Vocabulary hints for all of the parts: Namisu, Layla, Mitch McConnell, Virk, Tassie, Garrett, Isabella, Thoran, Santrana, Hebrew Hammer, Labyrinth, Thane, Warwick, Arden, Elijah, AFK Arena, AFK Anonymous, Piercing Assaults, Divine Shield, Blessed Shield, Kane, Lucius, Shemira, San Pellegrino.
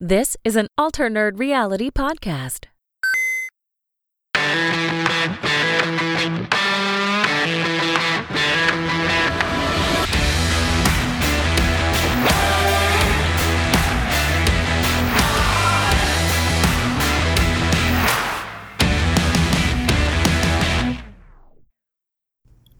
This is an Alternate Reality podcast.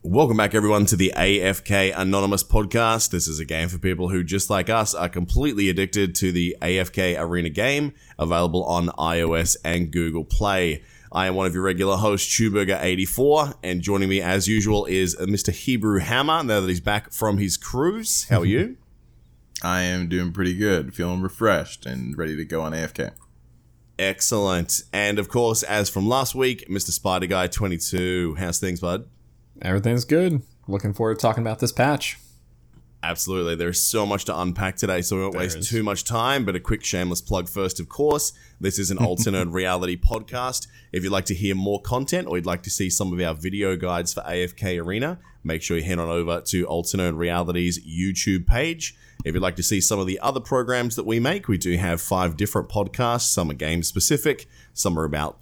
Welcome back, everyone, to the AFK Anonymous podcast. This is a game for people who, just like us, are completely addicted to the AFK Arena game, available on iOS and Google Play. I am one of your regular hosts, Chewburger84, and joining me, as usual, is Mr. Hebrew Hammer, now that he's back from his cruise. How are you? I am doing pretty good, feeling refreshed and ready to go on AFK. Excellent. And, of course, as from last week, Mr. SpiderGuy22. How's things, bud? Everything's good. Looking forward to talking about this patch. Absolutely. There's so much to unpack today, so we won't waste too much time, but a quick shameless plug first, of course. This is an Alternate Reality podcast. If you'd like to hear more content or you'd like to see some of our video guides for AFK Arena, make sure you head on over to Alternate Reality's YouTube page. If you'd like to see some of the other programs that we make, we do have 5 different podcasts. Some are game-specific, some are about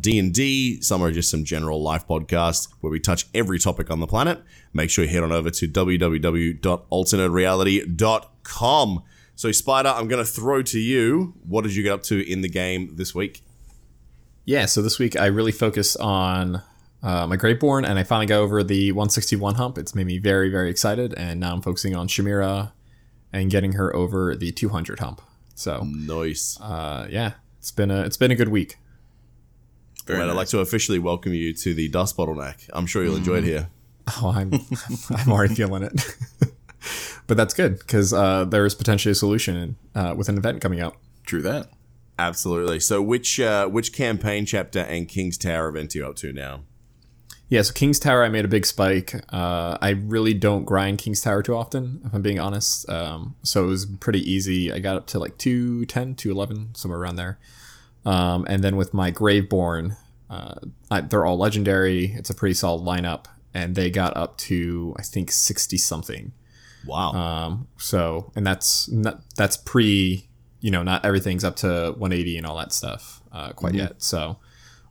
D&D, some are just some general life podcasts where we touch every topic on the planet. Make sure you head on over to www.alternatereality.com. So, Spider, I'm going to throw to you. What did you get up to in the game this week? Yeah, so this week I really focused on my Graveborn, and I finally got over the 161 hump. It's made me very, very excited, and now I'm focusing on Shemira and getting her over the 200 hump. So nice. Yeah, it's been a good week. Very nice. I'd like to officially welcome you to the Dust Bottleneck. I'm sure you'll enjoy it here. Oh, I'm already feeling it. But that's good, because there is potentially a solution with an event coming up. True that. Absolutely. So which campaign chapter and King's Tower event are you up to now? Yeah, so King's Tower, I made a big spike. I really don't grind King's Tower too often, if I'm being honest. So it was pretty easy. I got up to like 210, 211, somewhere around there. And then with my Graveborn, they're all legendary. It's a pretty solid lineup. And they got up to, I think, 60-something. Wow. So, and that's pre, you know, not everything's up to 180 and all that stuff quite yet. So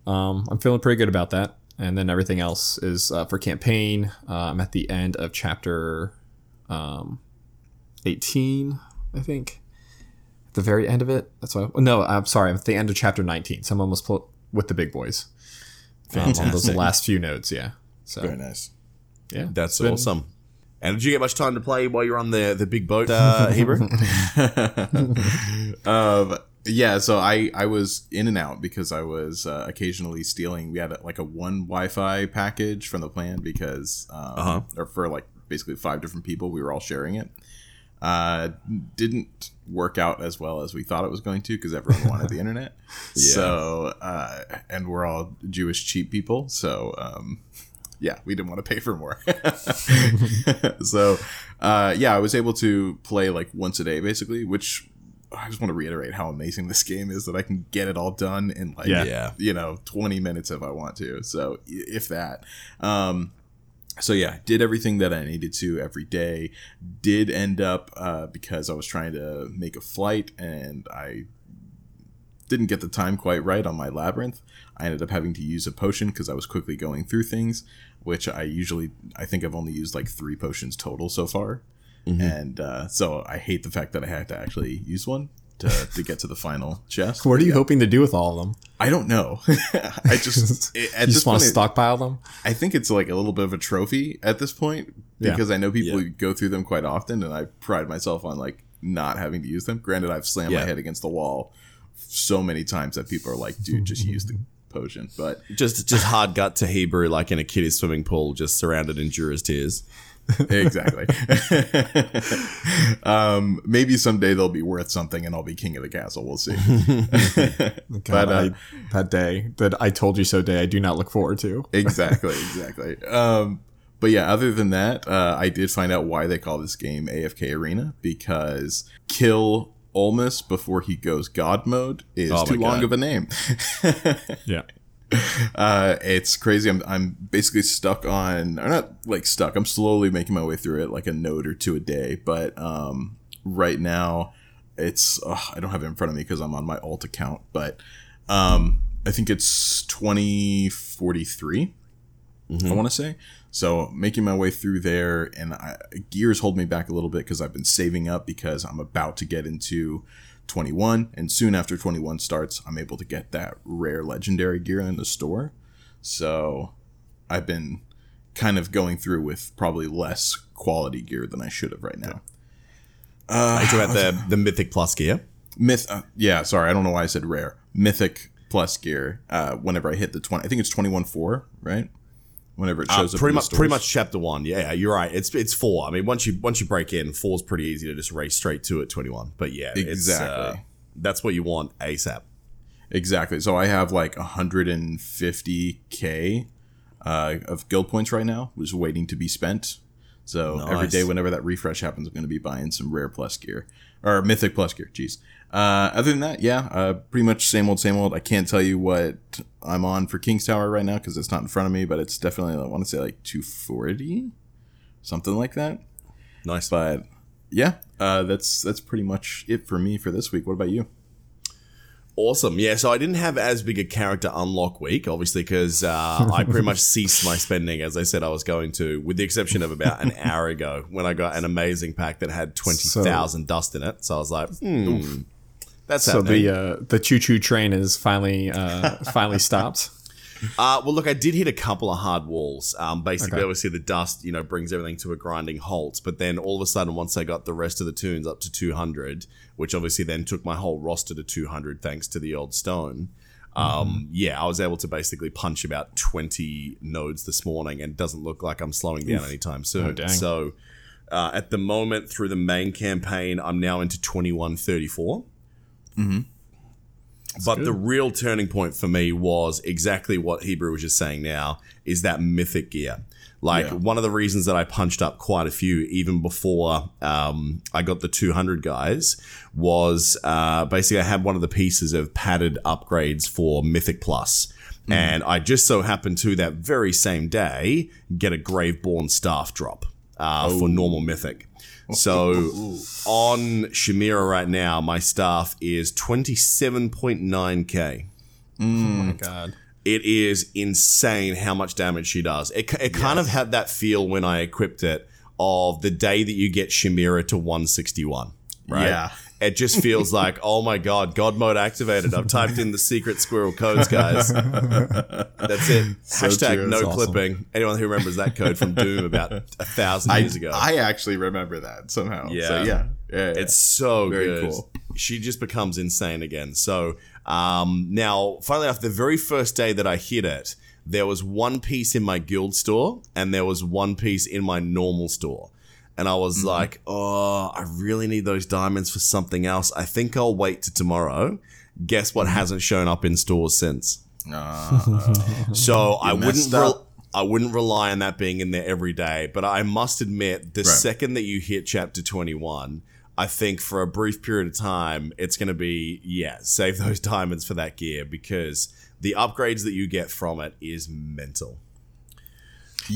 I'm feeling pretty good about that. And then everything else is for campaign. I'm at the end of chapter 18, I think. At the very end of it. That's why. No, I'm sorry. I'm at the end of chapter 19. So I'm almost with the big boys. Fantastic. On those last few nodes, yeah. So, very nice. Yeah. That's awesome. And did you get much time to play while you're on the big boat, Hebrew? Yeah, so I was in and out because I was occasionally stealing. We had a one Wi-Fi package from the plan because, or for basically 5 different people, we were all sharing it. Didn't work out as well as we thought it was going to because everyone wanted the internet. Yeah. So, and we're all Jewish cheap people. So, yeah, we didn't want to pay for more. So, yeah, I was able to play once a day basically, which... I just want to reiterate how amazing this game is that I can get it all done in 20 minutes if I want to. So if that, so yeah, did everything that I needed to every day. Did end up because I was trying to make a flight and I didn't get the time quite right on my labyrinth. I ended up having to use a potion because I was quickly going through things, which I think I've only used 3 potions total so far. Mm-hmm. And so I hate the fact that I had to actually use one to get to the final chest. What are you hoping to do with all of them? I don't know. I just want to stockpile them. I think it's a little bit of a trophy at this point because I know people go through them quite often, and I pride myself on not having to use them. Granted, I've slammed my head against the wall so many times that people are like, "Dude, just use the potion." But just hard gut to Hebrew, like in a kiddie's swimming pool, just surrounded in jurors' tears. Exactly. Maybe someday they'll be worth something and I'll be king of the castle. We'll see. God, but that day that I told you so day, I do not look forward to. Exactly. But yeah, other than that, I did find out why they call this game AFK Arena, because kill Olmus before he goes god mode is too long of a name. Yeah. It's crazy. I'm basically stuck on, or not stuck. I'm slowly making my way through it, a node or 2 a day. But right now, it's I don't have it in front of me because I'm on my alt account, but I think it's 2043. Mm-hmm. I want to say. So making my way through there, and gears hold me back a little bit because I've been saving up because I'm about to get into 21, and soon after 21 starts, I'm able to get that rare legendary gear in the store. So I've been kind of going through with probably less quality gear than I should have right now. Are you talking about the Mythic Plus gear? Sorry, I don't know why I said rare. Mythic Plus gear. Whenever I hit the 20, I think it's 21.4, right? Whenever it shows up, pretty much chapter 1. Yeah, you're right. It's 4. I mean, once you break in, 4 is pretty easy to just race straight to at 21. But yeah, exactly. It's, that's what you want ASAP. Exactly. So I have like 150k of guild points right now, which is waiting to be spent. So every day, whenever that refresh happens, I'm going to be buying some rare plus gear or mythic plus gear. Jeez. Other than that, pretty much same old, same old. I can't tell you what I'm on for King's Tower right now because it's not in front of me, but it's definitely, I want to say, like 240, something like that. Nice. But, yeah, that's pretty much it for me for this week. What about you? Awesome. Yeah, so I didn't have as big a character unlock week, obviously, because I pretty much ceased my spending, as I said I was going to, with the exception of about an hour ago when I got an amazing pack that had 20,000 dust in it. So I was like, That's so happening. The choo-choo train is finally stopped. Well, look, I did hit a couple of hard walls. Basically, obviously, the dust brings everything to a grinding halt. But then all of a sudden, once I got the rest of the tunes up to 200, which obviously then took my whole roster to 200 thanks to the old stone. I was able to basically punch about 20 nodes this morning, and it doesn't look like I'm slowing down anytime soon. Oh, so at the moment, through the main campaign, I'm now into 2134. Mm-hmm. But good. The real turning point for me was exactly what Hebrew was just saying now, is that mythic gear. Like, one of the reasons that I punched up quite a few even before I got the 200 guys was basically I had one of the pieces of padded upgrades for Mythic Plus. Mm-hmm. And I just so happened to that very same day get a Graveborn staff drop for normal Mythic. So on Shemira right now, my staff is 27.9k. Oh my god! It is insane how much damage she does. It kind of had that feel when I equipped it of the day that you get Shemira to 161. Right? Yeah. It just feels like, oh my god, God mode activated. I've typed in the secret squirrel codes, guys. That's it. So #true. No That's clipping. Awesome. Anyone who remembers that code from Doom about 1,000 years ago. I actually remember that somehow. Yeah. So, it's so very good. Cool. She just becomes insane again. So now, funnily enough, the very first day that I hit it, there was one piece in my guild store and there was one piece in my normal store. And I was like, I really need those diamonds for something else. I think I'll wait till tomorrow. Guess what hasn't shown up in stores since? So I wouldn't rely on that being in there every day. But I must admit, the second that you hit Chapter 21, I think for a brief period of time, it's going to be, save those diamonds for that gear. Because the upgrades that you get from it is mental.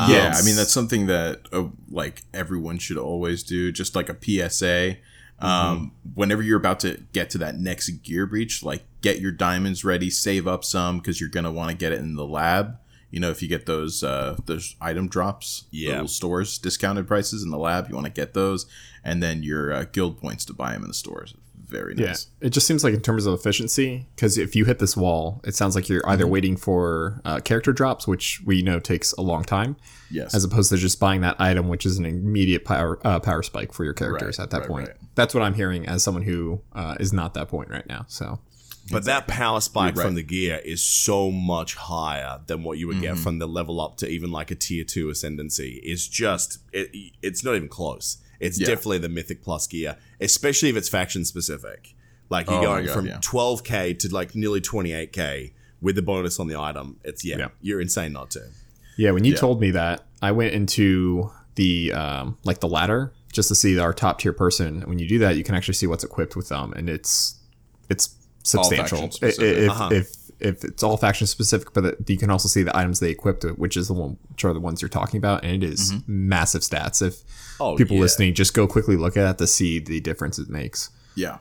Yeah, I mean, that's something that, everyone should always do, just like a PSA. Whenever you're about to get to that next gear breach, get your diamonds ready, save up some, because you're going to want to get it in the lab. If you get those item drops, little stores, discounted prices in the lab, you want to get those, and then your guild points to buy them in the stores. Very nice. Yeah, it just seems like in terms of efficiency, because if you hit this wall, it sounds like you're either waiting for character drops, which we know takes a long time, as opposed to just buying that item, which is an immediate power spike for your characters at that point. Right. That's what I'm hearing as someone who is not that point right now. So, but that power spike from the gear is so much higher than what you would get from the level up to even like a tier 2 ascendancy. It's just it's not even close. It's definitely the Mythic Plus gear, especially if it's faction specific. Like you're going from 12k to like nearly 28k with the bonus on the item. It's you're insane not to. Yeah, when you told me that, I went into the the ladder just to see our top tier person. When you do that, you can actually see what's equipped with them, and it's substantial. If it's all faction specific, but you can also see the items they equipped, which are the ones you're talking about, and it is massive stats. If people listening just go quickly look at it to see the difference it makes. Yeah,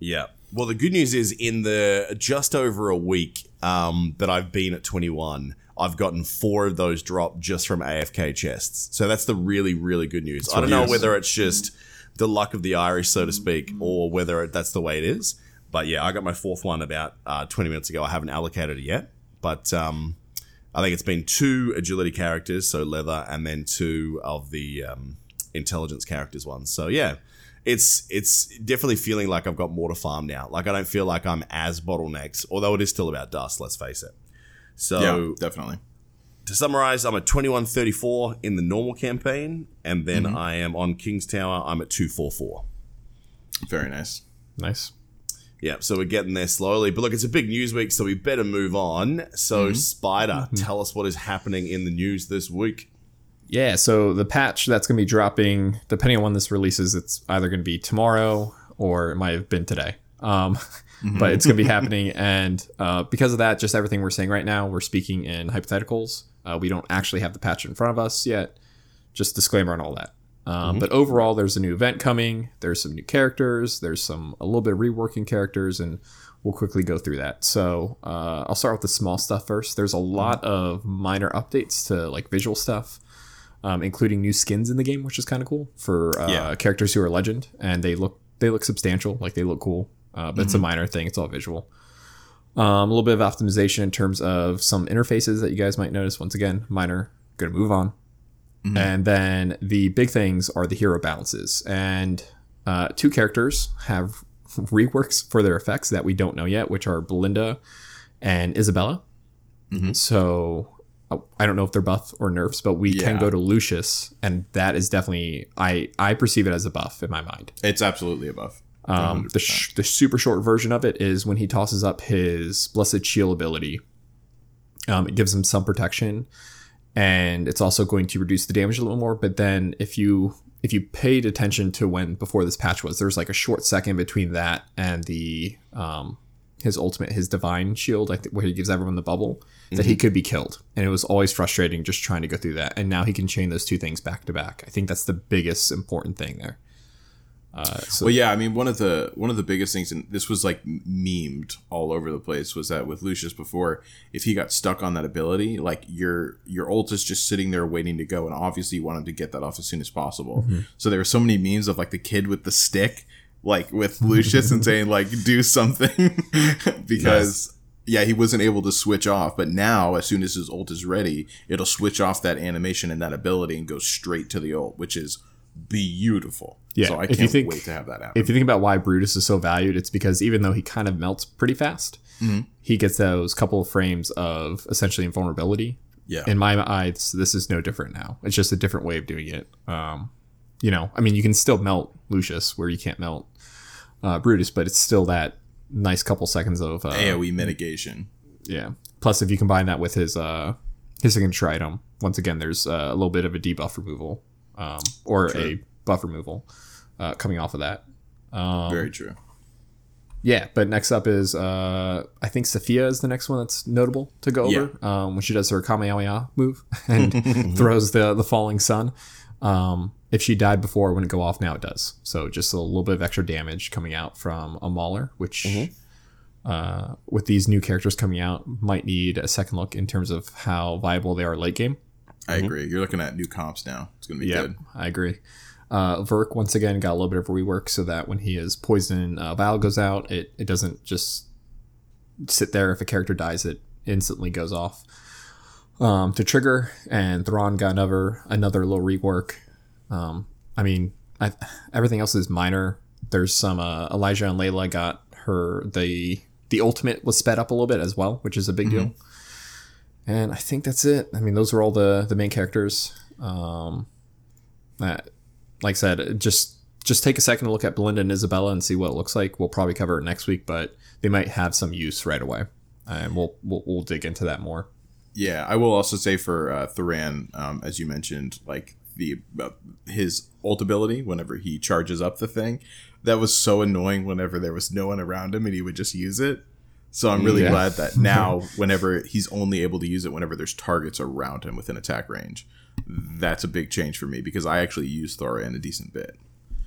Yeah. Well, the good news is in the just over a week that I've been at 21, I've gotten 4 of those dropped just from AFK chests. So that's the really, really good news. That's I don't know whether it's just the luck of the Irish, so to speak, or whether that's the way it is. But yeah, I got my 4th one about 20 minutes ago. I haven't allocated it yet, but I think it's been 2 agility characters, so leather, and then 2 of the intelligence characters ones. So yeah, it's definitely feeling like I've got more to farm now. Like I don't feel like I'm as bottlenecked, although it is still about dust, let's face it. So yeah, definitely. To summarize, I'm at 2134 in the normal campaign, and then I am on King's Tower. I'm at 244. Very nice. Nice. Yeah, so we're getting there slowly. But look, it's a big news week, so we better move on. So, Spider, tell us what is happening in the news this week. Yeah, so the patch that's going to be dropping, depending on when this releases, it's either going to be tomorrow or it might have been today. But it's going to be happening. And because of that, just everything we're saying right now, we're speaking in hypotheticals. We don't actually have the patch in front of us yet. Just disclaimer on all that. But overall, there's a new event coming. There's some new characters. There's a little bit of reworking characters, and we'll quickly go through that. So I'll start with the small stuff first. There's a lot of minor updates to like visual stuff, including new skins in the game, which is kind of cool for characters who are legend, and they look substantial, like they look cool. But it's a minor thing. It's all visual. A little bit of optimization in terms of some interfaces that you guys might notice. Once again, minor. Gonna move on. And then the big things are the hero balances, and 2 characters have reworks for their effects that we don't know yet, which are Belinda and Isabella. So I don't know if they're buff or nerfs, but we can go to Lucius, and that is definitely I perceive it as a buff in my mind. It's absolutely a buff. The super short version of it is when he tosses up his blessed shield ability, it gives him some protection. And it's also going to reduce the damage a little more. But then if you paid attention to when before this patch was, there's like a short second between that and the his ultimate, his divine shield, where he gives everyone the bubble, that he could be killed. And it was always frustrating just trying to go through that. And now he can chain those 2 things back to back. I think that's the biggest important thing there. Well, yeah, I mean, one of the biggest things, and this was like memed all over the place, was that with Lucius before, if he got stuck on that ability, like your ult is just sitting there waiting to go, and obviously you want him to get that off as soon as possible. So there were so many memes of like the kid with the stick, like with Lucius, and saying like do something because he wasn't able to switch off. But now as soon as his ult is ready, it'll switch off that animation and that ability and go straight to the ult, which is beautiful. Yeah, so I can't wait to have that happen. If you think about why Brutus is so valued, it's because even though he kind of melts pretty fast, he gets those couple of frames of essentially invulnerability. Yeah, in my eyes, this is no different now. It's just a different way of doing it. You know, I mean, you can still melt Lucius where you can't melt Brutus, but it's still that nice couple seconds of AOE mitigation. Yeah. Plus, if you combine that with his signature item, once again, there's a little bit of a debuff removal. Or true. A buff removal coming off of that. Very true. Yeah, but next up is, I think Sophia is the next one that's notable to go over. When she does her Kamehameha move and throws the falling sun. If she died before, it wouldn't go off. Now it does. So just a little bit of extra damage coming out from a Mauler, which with these new characters coming out, might need a second look in terms of how viable they are late game. I agree. You're looking at new comps now. It's going to be good. I agree. Virk, once again, got a little bit of a rework so that when he is poisoned, vial goes out. It doesn't just sit there. If a character dies, it instantly goes off to trigger. And Thoran got another little rework. I mean, everything else is minor. There's some Elijah and Layla got her. The ultimate was sped up a little bit as well, which is a big deal. And I think that's it. I mean, those are all the main characters. Like I said, just take a second to look at Belinda and Isabella and see what it looks like. We'll probably cover it next week, but they might have some use right away. And we'll dig into that more. Yeah, I will also say for Thoran, as you mentioned, like his ult ability, whenever he charges up the thing, that was so annoying whenever there was no one around him and he would just use it. So I'm really glad that now whenever he's only able to use it whenever there's targets around him within attack range. That's a big change for me because I actually use Thoran a decent bit.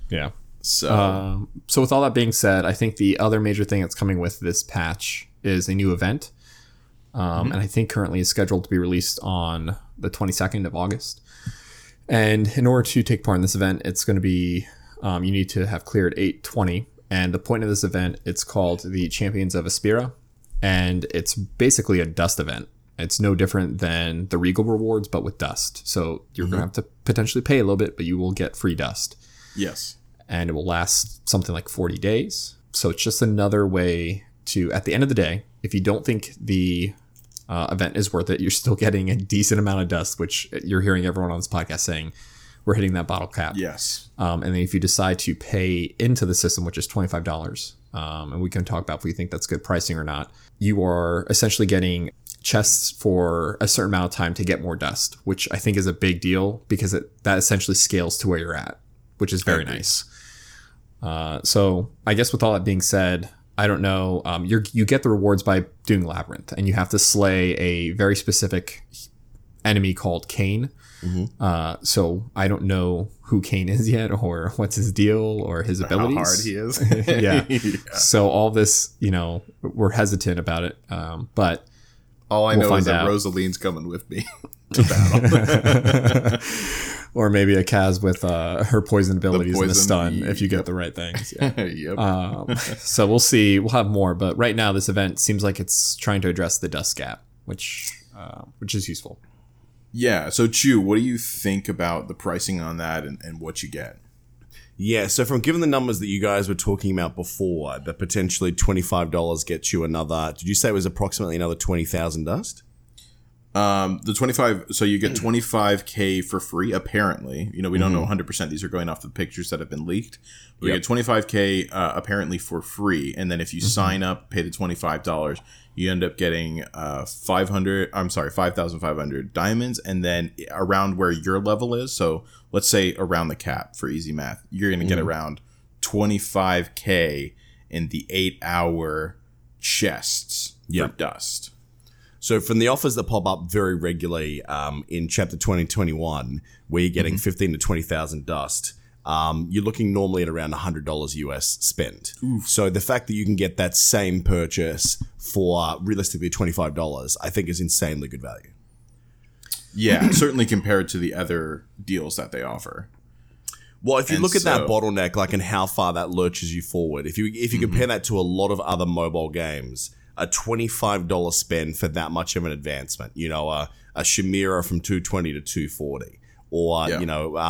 Yeah. So with all that being said, I think the other major thing that's coming with this patch is a new event. And I think currently is scheduled to be released on the 22nd of August. And in order to take part in this event, it's going to be, you need to have cleared 820. And the point of this event, it's called the Champions of Aspira. And it's basically a dust event. It's no different than the Regal Rewards, but with dust. So you're going to have to potentially pay a little bit, but you will get free dust. Yes. And it will last something like 40 days. So it's just another way to, at the end of the day, if you don't think the event is worth it, you're still getting a decent amount of dust, which you're hearing everyone on this podcast saying, we're hitting that bottle cap. Yes. And then if you decide to pay into the system, which is $25, and we can talk about if we think that's good pricing or not, you are essentially getting chests for a certain amount of time to get more dust, which I think is a big deal because that essentially scales to where you're at, which is very nice. So I guess with all that being said, I don't know. You get the rewards by doing Labyrinth, and you have to slay a very specific enemy called Kane. So I don't know who Kane is yet, or what's his deal, or his abilities. How hard he is. Yeah. So all this, we're hesitant about it. But all I know is that Rosaline's coming with me to battle. Or maybe a Kaz with her poison abilities and the stun, if you get the right things. Yeah. So we'll see. We'll have more. But right now, this event seems like it's trying to address the dust gap, which is useful. Yeah. So, Chew, what do you think about the pricing on that and what you get? Yeah. So, given the numbers that you guys were talking about before, that potentially $25 gets you another, did you say it was approximately another 20,000 dust? The 25, so you get 25K for free, apparently. We don't know 100%. These are going off the pictures that have been leaked. We get 25K apparently for free. And then if you sign up, pay the $25, you end up getting 5,500 diamonds. And then around where your level is, so let's say around the cap for easy math, you're going to get around 25K in the 8-hour chests for dust. So from the offers that pop up very regularly in Chapter 2021, where you're getting 15,000 to 20,000 dust, you're looking normally at around $100 US spent. Oof. So the fact that you can get that same purchase for realistically $25, I think is insanely good value. Yeah, certainly compared to the other deals that they offer. Well, if you look at that bottleneck, like, and how far that lurches you forward, if you compare that to a lot of other mobile games, a $25 spend for that much of an advancement, a Shemira from 220 to 240, or,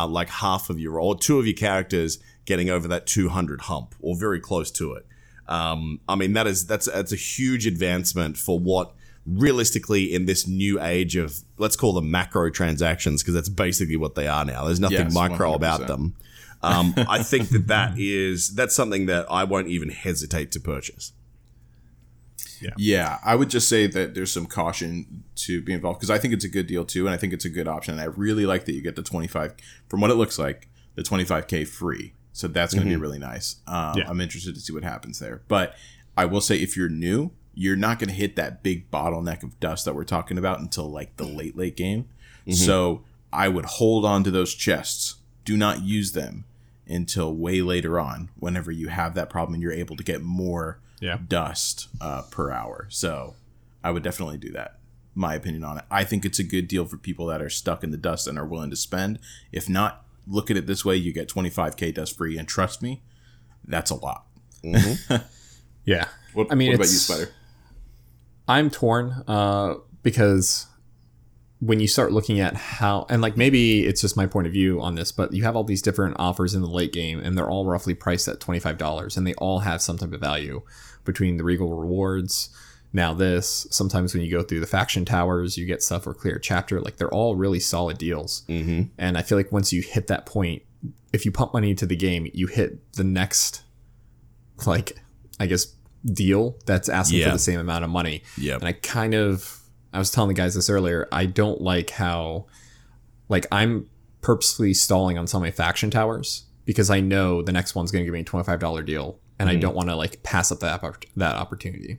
like half of your, or two of your characters getting over that 200 hump or very close to it. I mean, that's a huge advancement for what realistically in this new age of, let's call them macro transactions, because that's basically what they are now. There's nothing micro 100%. About them. I think that's something that I won't even hesitate to purchase. Yeah, I would just say that there's some caution to be involved, because I think it's a good deal too, and I think it's a good option. And I really like that you get the 25, from what it looks like, the 25K free. So that's going to be really nice. I'm interested to see what happens there. But I will say, if you're new, you're not going to hit that big bottleneck of dust that we're talking about until like the late game. So I would hold on to those chests. Do not use them until way later on, whenever you have that problem and you're able to get more dust per hour. So I would definitely do that. My opinion on it, I think it's a good deal for people that are stuck in the dust and are willing to spend. If not, look at it this way: you get 25K dust free, and trust me, that's a lot. Yeah. What about you, Spider? I'm torn because when you start looking at how, and like, maybe it's just my point of view on this, but you have all these different offers in the late game, and they're all roughly priced at $25, and they all have some type of value. Between the Regal Rewards, now this, sometimes when you go through the faction towers, you get stuff or clear chapter. Like, they're all really solid deals. And I feel like once you hit that point, if you pump money into the game, you hit the next, like, I guess, deal that's asking for the same amount of money. And I was telling the guys this earlier, I don't like how, like, I'm purposely stalling on so many faction towers because I know the next one's going to give me a $25 deal, and I don't want to, like, pass up that opportunity.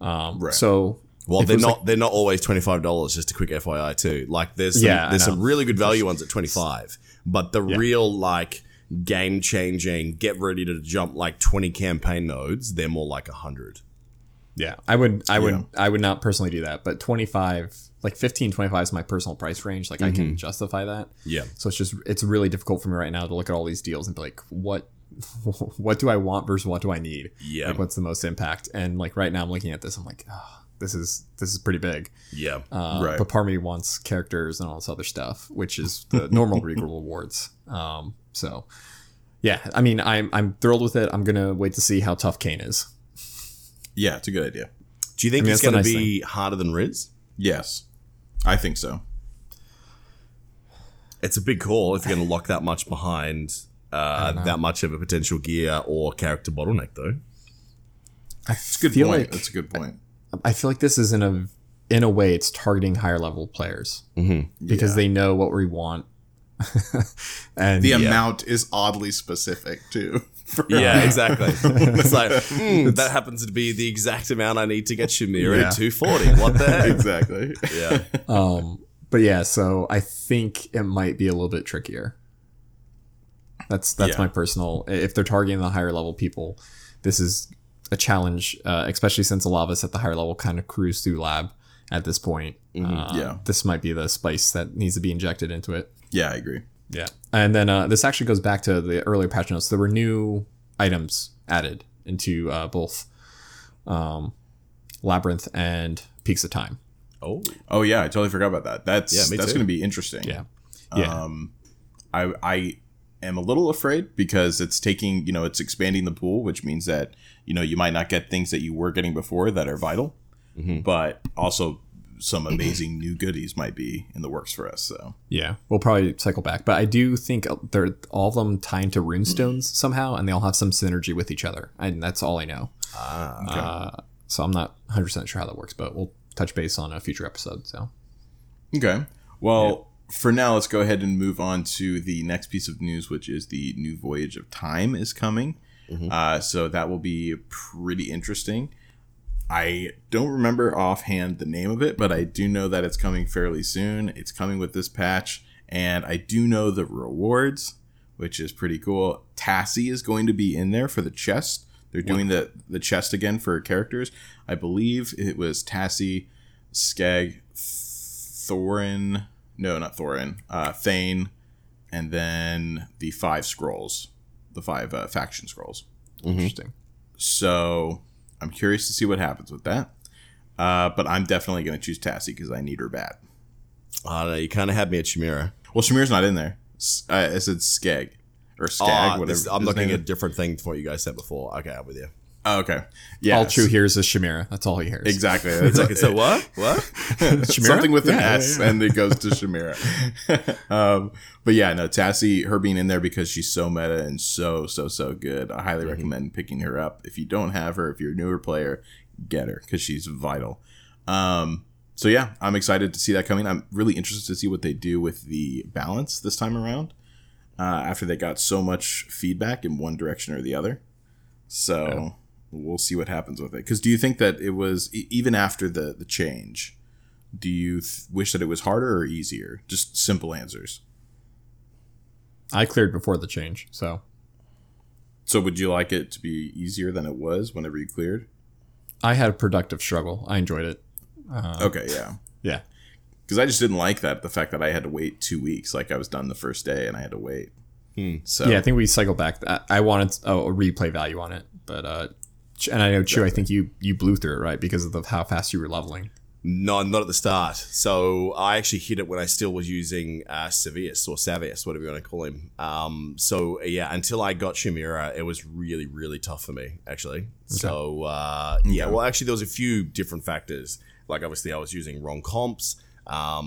So, well, they're not always $25. Just a quick FYI too. Like, there's some really good value ones at $25, but the real, like, game-changing, get ready to jump like 20 campaign nodes. They're more like 100. Yeah, I would not personally do that, but 25, like 15, 25 is my personal price range. Like I can justify that. Yeah. So it's really difficult for me right now to look at all these deals and be like, what do I want versus what do I need? Yeah. Like what's the most impact? And like right now I'm looking at this, I'm like, oh, this is pretty big. Yeah. Right. But part of me wants characters and all this other stuff, which is the normal Regal Rewards. So yeah, I mean, I'm thrilled with it. I'm gonna wait to see how tough Kane is. Yeah, it's a good idea. Do you think it's going to be harder than Riz? Yes, I think so. It's a big call if you're going to lock that much behind that much of a potential gear or character bottleneck, though. That's a good point. I feel like this is in a way it's targeting higher level players because they know what we want. And the amount is oddly specific too. Yeah, exactly. It's like that happens to be the exact amount I need to get Shemira at 240. What the heck? Exactly. Yeah. But yeah, so I think it might be a little bit trickier. That's my personal. If they're targeting the higher level people, this is a challenge, especially since a lot of us at the higher level kind of cruise through lab at this point. This might be the spice that needs to be injected into it. Yeah, I agree. Yeah. And then this actually goes back to the earlier patch notes. There were new items added into both Labyrinth and Peaks of Time. Oh, yeah. I totally forgot about that. That's going to be interesting. Yeah. I am a little afraid because it's taking, it's expanding the pool, which means that, you might not get things that you were getting before that are vital, but also some amazing new goodies might be in the works for us. So yeah, we'll probably cycle back, but I do think they're all of them tied to runestones somehow, and they all have some synergy with each other. And that's all I know. Okay. So I'm not 100% sure how that works, but we'll touch base on a future episode. So okay, well for now let's go ahead and move on to the next piece of news, which is the new Voyage of Time is coming. So that will be pretty interesting. I don't remember offhand the name of it, but I do know that it's coming fairly soon. It's coming with this patch, and I do know the rewards, which is pretty cool. Tassie is going to be in there for the chest. They're doing the chest again for characters. I believe it was Tassie, Skag, Thoran. No, not Thoran. Thane, and then the 5 scrolls. The 5 faction scrolls. Interesting. So I'm curious to see what happens with that. But I'm definitely going to choose Tassie because I need her bad. You kind of had me at Shemira. Well, Shemira's not in there. I said Skag. Or Skag, whatever. I'm looking at a different thing from what you guys said before. Okay, I'm with you. Oh, okay. Yeah. All True hears is Shemira. That's all he hears. Exactly. It's like, so what? What? Something with an S, and it goes to Shemira. But yeah, no, Tassie, her being in there because she's so meta and so good. I highly recommend picking her up. If you don't have her, if you're a newer player, get her because she's vital. So yeah, I'm excited to see that coming. I'm really interested to see what they do with the balance this time around after they got so much feedback in one direction or the other. So we'll see what happens with it. Because do you think that it was, even after the change, do you wish that it was harder or easier? Just simple answers. I cleared before the change, so. So would you like it to be easier than it was whenever you cleared? I had a productive struggle. I enjoyed it. Okay, yeah. Yeah. Because I just didn't like that, the fact that I had to wait 2 weeks. Like, I was done the first day and I had to wait. So yeah, I think we cycle back. I wanted a replay value on it, but and I know Chew, I think you blew through it, right, because of how fast you were leveling. No, not at the start. So I actually hit it when I still was using Sevius, whatever you want to call him. So yeah, until I got Shemira, it was really, really tough for me actually. Okay. So yeah, well actually there was a few different factors. Like obviously I was using wrong comps. I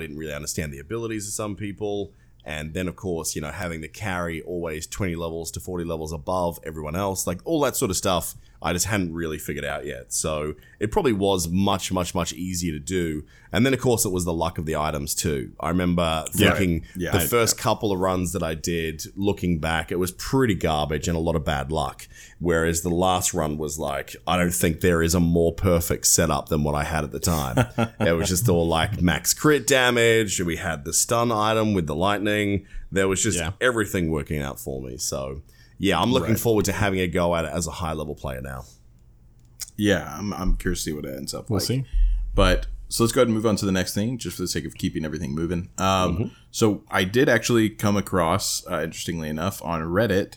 didn't really understand the abilities of some people. And then, of course, having the carry always 20 levels to 40 levels above everyone else, like all that sort of stuff. I just hadn't really figured out yet. So it probably was much, much, much easier to do. And then, of course, it was the luck of the items too. I remember thinking the first couple of runs that I did, looking back, it was pretty garbage and a lot of bad luck. Whereas the last run was like, I don't think there is a more perfect setup than what I had at the time. It was just all like max crit damage. We had the stun item with the lightning. There was just everything working out for me. So... yeah, I'm looking forward to having a go at it as a high-level player now. Yeah, I'm curious to see what it ends up like. We'll see. But, so let's go ahead and move on to the next thing, just for the sake of keeping everything moving. So I did actually come across, interestingly enough, on Reddit,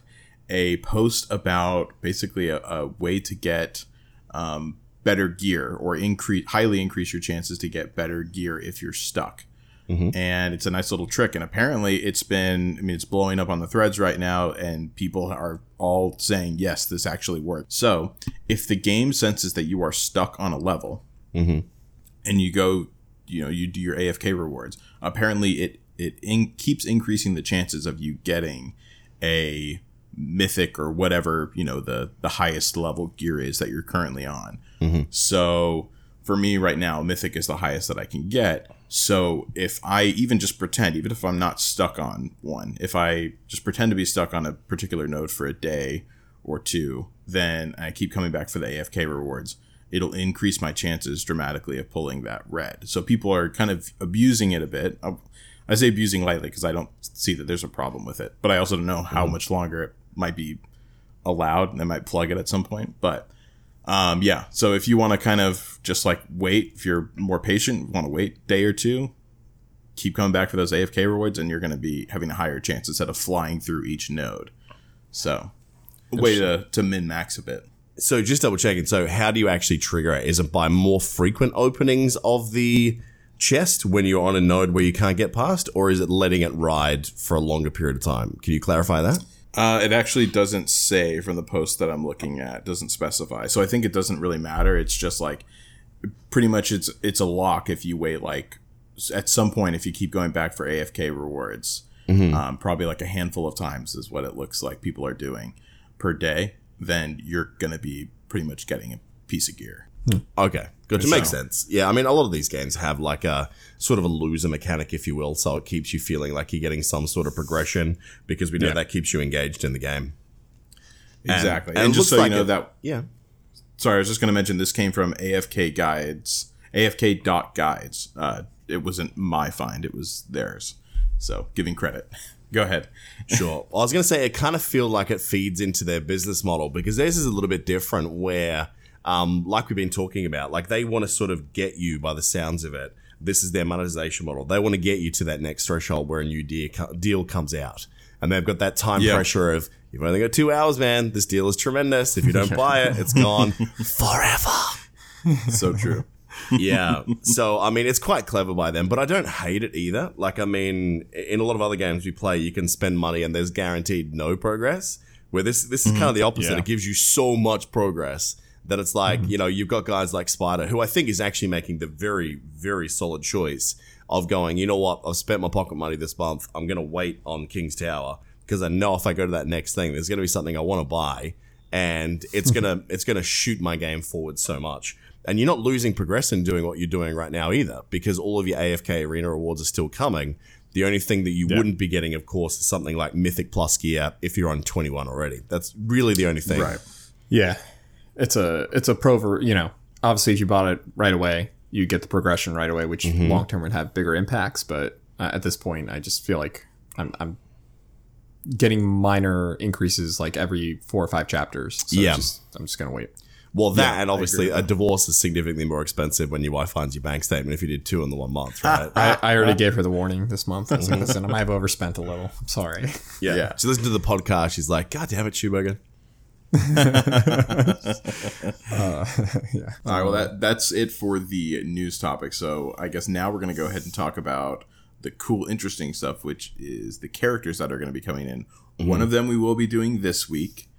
a post about basically a way to get better gear or highly increase your chances to get better gear if you're stuck. Mm-hmm. And it's a nice little trick. And apparently it's been, it's blowing up on the threads right now, and people are all saying, yes, this actually works. So if the game senses that you are stuck on a level and you go, you do your AFK rewards, apparently it keeps increasing the chances of you getting a mythic or whatever, the highest level gear is that you're currently on. So for me right now, mythic is the highest that I can get. So if I even just pretend, even if I'm not stuck on one, if I just pretend to be stuck on a particular node for a day or two, then I keep coming back for the AFK rewards. It'll increase my chances dramatically of pulling that red. So people are kind of abusing it a bit. I say abusing lightly because I don't see that there's a problem with it. But I also don't know how much longer it might be allowed, and they might plug it at some point. But... so if you want to kind of just like wait, if you're more patient, want to wait a day or two, keep coming back for those AFK rewards, and you're going to be having a higher chance instead of flying through each node. So a way to min-max a bit. So just double checking. So how do you actually trigger it? Is it by more frequent openings of the chest when you're on a node where you can't get past, or is it letting it ride for a longer period of time? Can you clarify that? It actually doesn't say from the post that I'm looking at. It doesn't specify. So I think it doesn't really matter. It's just like pretty much it's a lock if you wait, like at some point if you keep going back for AFK rewards, probably like a handful of times is what it looks like people are doing per day, then you're going to be pretty much getting a piece of gear. Okay, good. It makes sense. Yeah, I mean, a lot of these games have like a sort of a loser mechanic, if you will, so it keeps you feeling like you're getting some sort of progression because we know that keeps you engaged in the game. Exactly. And just so like you know that... Yeah. Sorry, I was just going to mention this came from AFK Guides, afk.guides. It wasn't my find, it was theirs. So, giving credit. Go ahead. Sure. I was going to say, it kind of feels like it feeds into their business model because theirs is a little bit different where... like we've been talking about, like they want to sort of get you by the sounds of it. This is their monetization model. They want to get you to that next threshold where a new deal comes out. And they've got that time pressure of, you've only got 2 hours, man. This deal is tremendous. If you don't buy it, it's gone forever. So true. Yeah. So, I mean, it's quite clever by them, but I don't hate it either. Like, I mean, in a lot of other games we play, you can spend money and there's guaranteed no progress, where this is kind of the opposite. Yeah. It gives you so much progress that it's like, you've got guys like Spider, who I think is actually making the very, very solid choice of going, you know what, I've spent my pocket money this month. I'm going to wait on King's Tower because I know if I go to that next thing, there's going to be something I want to buy, and it's going to shoot my game forward so much. And you're not losing progress in doing what you're doing right now either, because all of your AFK Arena rewards are still coming. The only thing that you wouldn't be getting, of course, is something like Mythic Plus gear if you're on 21 already. That's really the only thing. Right. Yeah. It's a pro, obviously if you bought it right away, you get the progression right away, which long term would have bigger impacts. But at this point, I just feel like I'm getting minor increases like every 4 or 5 chapters. So I'm just going to wait. Well, and obviously a divorce is significantly more expensive when your wife finds your bank statement if you did 2 in the 1 month, right? I already gave her the warning this month. I was like, listen, I might have overspent a little. I'm sorry. Yeah. She listened to the podcast. She's like, God damn it, Chewburger. All right, well that's it for the news topic, so I guess now we're going to go ahead and talk about the cool, interesting stuff, which is the characters that are going to be coming in. One of them we will be doing this week,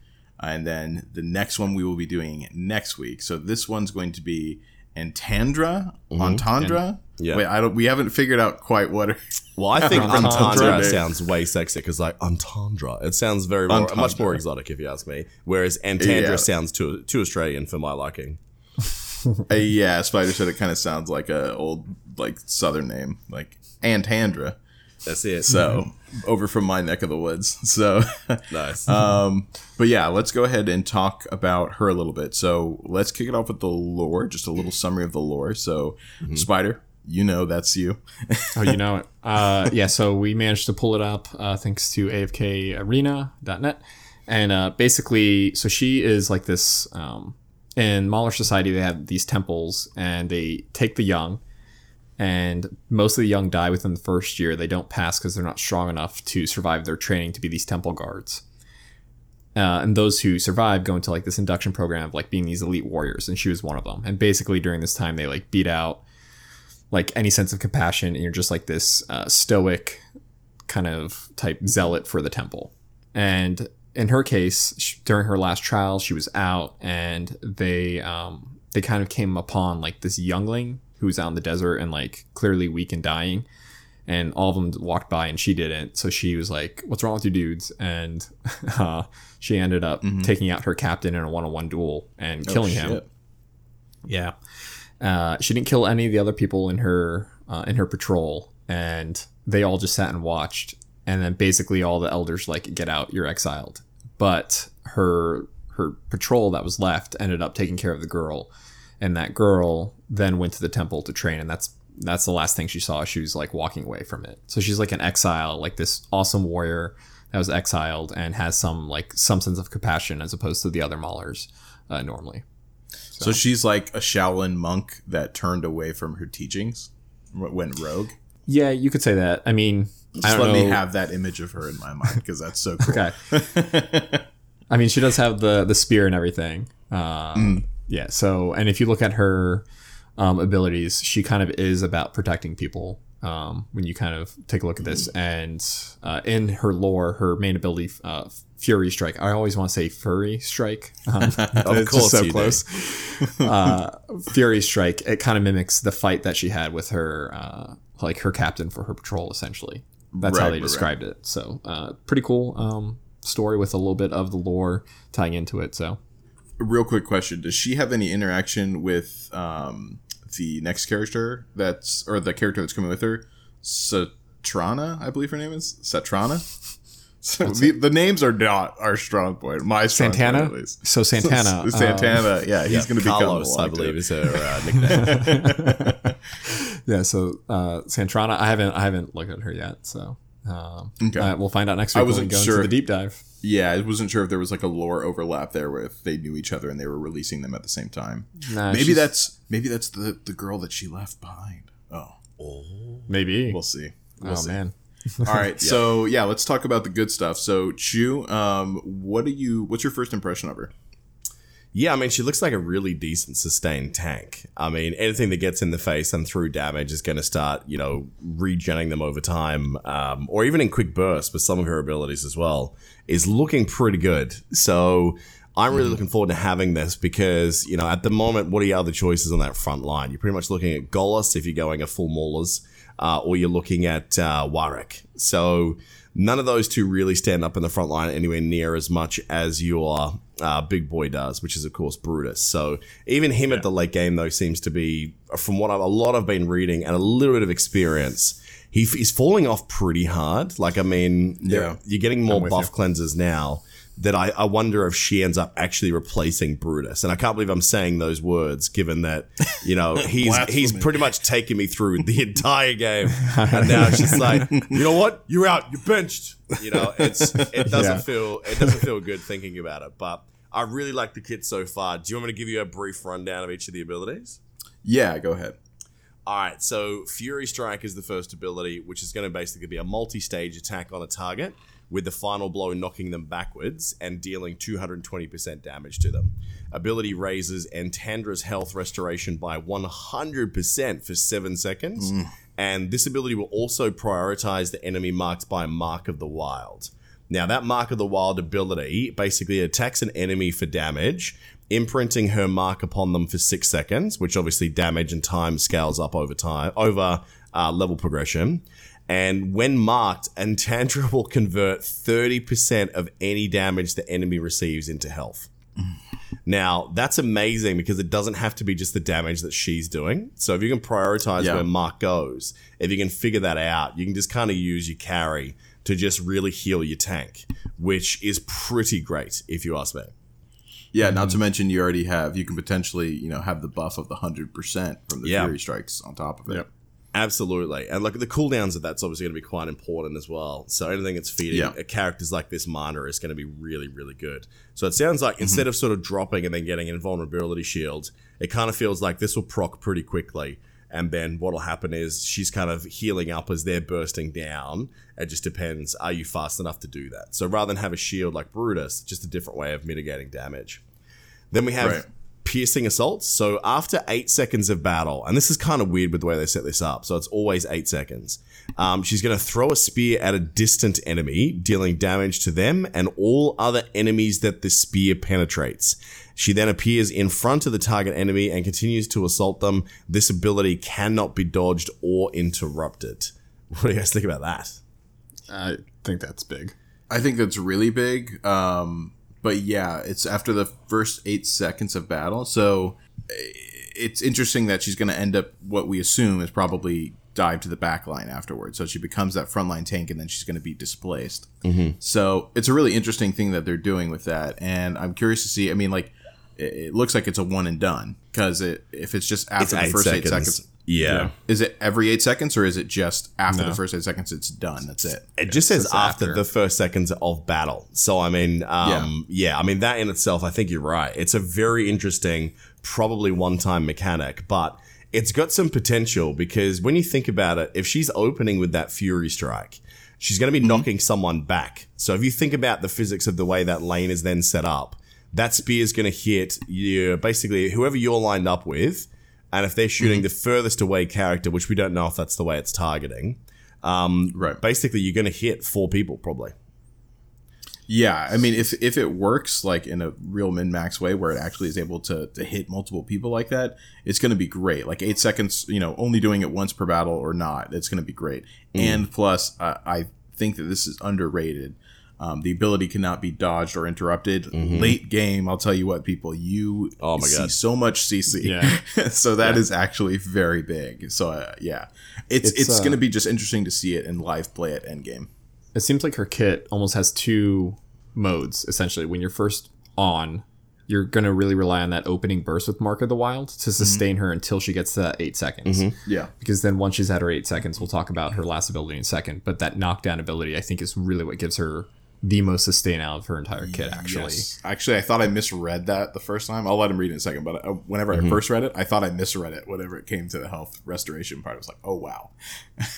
and then the next one we will be doing next week. So this one's going to be Antandra? Mm-hmm. Antandra? Yeah. Wait, we haven't figured out quite what. Well, I think Antandra sounds way sexier because, like, Antandra, it sounds much more exotic if you ask me. Whereas Antandra sounds too Australian for my liking. Yeah, Spider said it kind of sounds like a old like Southern name, like Antandra. That's it. So over from my neck of the woods. So nice. But yeah, let's go ahead and talk about her a little bit. So let's kick it off with the lore, just a little summary of the lore. So Spider, you know that's you. Oh, you know it. Yeah. So we managed to pull it up thanks to AFKArena.net, and basically, so she is like this. In Mauler society, they have these temples, and they take the young. And most of the young die within the first year. They don't pass because they're not strong enough to survive their training to be these temple guards. And those who survive go into like this induction program of like being these elite warriors. And she was one of them. And basically during this time, they like beat out like any sense of compassion. And you're just like this stoic kind of type zealot for the temple. And in her case, during her last trial, she was out, and they kind of came upon like this youngling who was out in the desert and like clearly weak and dying, and all of them walked by and she didn't. So she was like, "What's wrong with you dudes?" And she ended up taking out her captain in a one-on-one duel and killing him. Yeah, she didn't kill any of the other people in her patrol, and they all just sat and watched. And then basically all the elders like, "Get out, you're exiled." But her patrol that was left ended up taking care of the girl. And that girl then went to the temple to train, and that's the last thing she saw. She was like walking away from it. So she's like an exile, like this awesome warrior that was exiled and has some sense of compassion as opposed to the other Maulers normally. So she's like a Shaolin monk that turned away from her teachings, went rogue. Yeah, you could say that. I mean, I don't know. Me have that image of her in my mind because that's so cool. Okay. I mean, she does have the spear and everything. Yeah, so, and if you look at her abilities, she kind of is about protecting people when you kind of take a look at this. And in her lore, her main ability, Fury Strike. I always want to say Fury Strike. Of course, so close. Fury Strike, it kind of mimics the fight that she had with her, like her captain for her patrol, essentially. That's how they described it. So pretty cool story with a little bit of the lore tying into it, so. Real quick question. Does she have any interaction with the next character the character that's coming with her? Santrana, I believe her name is. Santrana? So the names are not our strong point. My strong Santana? Point, so Santrana. Santrana, yeah. He's going to be Carlos, I believe, is her nickname. Yeah, so Santrana, I haven't looked at her yet, so okay. We'll find out next week when we go into the deep dive. Yeah, I wasn't sure if there was like a lore overlap there where if they knew each other and they were releasing them at the same time. Nah, maybe that's the girl that she left behind. Oh. Maybe. We'll see. Man. All right. Yeah. So yeah, let's talk about the good stuff. So Chew, what's your first impression of her? Yeah, I mean, she looks like a really decent sustained tank. I mean, anything that gets in the face and through damage is going to start, you know, regenning them over time, or even in quick bursts with some of her abilities as well, is looking pretty good. So I'm really looking forward to having this because, you know, at the moment, what are your other choices on that front line? You're pretty much looking at Golas if you're going a full Maulers, or you're looking at Warwick. So none of those two really stand up in the front line anywhere near as much as your big boy does, which is, of course, Brutus. So even him at the late game, though, seems to be, from what I've been reading and a little bit of experience, he's falling off pretty hard. Like, I mean, you're getting more buff cleansers now that I wonder if she ends up actually replacing Brutus. And I can't believe I'm saying those words, given that, you know, he's pretty much taken me through the entire game. And now she's like, you know what? You're out. You're benched. You know, it doesn't feel good thinking about it. But I really like the kit so far. Do you want me to give you a brief rundown of each of the abilities? Yeah, go ahead. All right, so Fury Strike is the first ability, which is going to basically be a multi-stage attack on a target, with the final blow knocking them backwards and dealing 220% damage to them. Ability raises Antandra's health restoration by 100% for 7 seconds. And this ability will also prioritize the enemy marked by Mark of the Wild. Now, that Mark of the Wild ability basically attacks an enemy for damage imprinting her mark upon them for 6 seconds, which obviously damage and time scales up over time, over level progression. And when marked, Antandra will convert 30% of any damage the enemy receives into health. Now, that's amazing because it doesn't have to be just the damage that she's doing. So if you can prioritize where Mark goes, if you can figure that out, you can just kind of use your carry to just really heal your tank, which is pretty great if you ask me. Yeah, not to mention you already have, you can potentially, you know, have the buff of the 100% from the Fury Strikes on top of it. Yep. Absolutely. And like the cooldowns of that's obviously going to be quite important as well. So anything that's feeding characters like this mana is going to be really, really good. So it sounds like instead of sort of dropping and then getting an invulnerability shield, it kind of feels like this will proc pretty quickly. And then what'll happen is she's kind of healing up as they're bursting down. It just depends. Are you fast enough to do that? So rather than have a shield like Brutus, just a different way of mitigating damage. Then we have... Right. Piercing assaults. So after 8 seconds of battle, and this is kind of weird with the way they set this up, so it's always 8 seconds, she's going to throw a spear at a distant enemy, dealing damage to them and all other enemies that the spear penetrates. She then appears in front of the target enemy and continues to assault them. This ability cannot be dodged or interrupted. What do you guys think about that? I think that's big. I think that's really big. But yeah, it's after the first 8 seconds of battle. So it's interesting that she's going to end up what we assume is probably dive to the back line afterwards. So she becomes that frontline tank and then she's going to be displaced. Mm-hmm. So it's a really interesting thing that they're doing with that. And I'm curious to see. I mean, like, it looks like it's a one and done because if it's just after the first 8 seconds. Yeah. Is it every 8 seconds or is it just after the first 8 seconds it's done? That's it. It just says after the first seconds of battle. So, I mean, I mean, that in itself, I think you're right. It's a very interesting, probably one-time mechanic, but it's got some potential because when you think about it, if she's opening with that Fury Strike, she's going to be knocking someone back. So if you think about the physics of the way that lane is then set up, that spear is going to hit you, basically whoever you're lined up with. And if they're shooting the furthest away character, which we don't know if that's the way it's targeting, basically you're going to hit four people probably. Yeah, I mean, if it works like in a real min-max way where it actually is able to hit multiple people like that, it's going to be great. Like 8 seconds, you know, only doing it once per battle or not, it's going to be great. And plus, I think that this is underrated. The ability cannot be dodged or interrupted. Late game, I'll tell you what, people, you see so much CC. Yeah. So that is actually very big. So, it's going to be just interesting to see it in live play at endgame. It seems like her kit almost has two modes, essentially. When you're first on, you're going to really rely on that opening burst with Mark of the Wild to sustain her until she gets to that 8 seconds. Yeah. Because then once she's at her 8 seconds, we'll talk about her last ability in a second. But that knockdown ability, I think, is really what gives her... the most sustain out of her entire kit, actually. Yes. Actually, I thought I misread that the first time. I'll let him read it in a second, but whenever I first read it, I thought I misread it whenever it came to the health restoration part. I was like, oh, wow.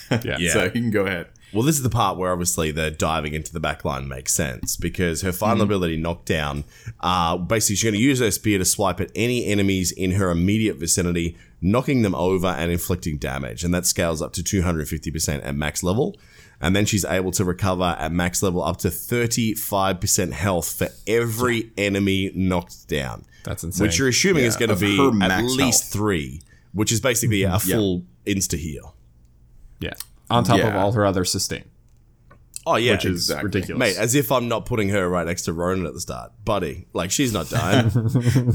So you can go ahead. Well, this is the part where obviously the diving into the backline makes sense because her final ability, Knockdown, basically she's going to use her spear to swipe at any enemies in her immediate vicinity, knocking them over and inflicting damage, and that scales up to 250% at max level. And then she's able to recover at max level up to 35% health for every enemy knocked down. That's insane. Which you're assuming is going to be at least health. 3, which is basically a full insta-heal. Yeah. On top of all her other sustain. Oh, yeah. Which is ridiculous. Mate, as if I'm not putting her right next to Ronan at the start. Buddy, like, she's not dying.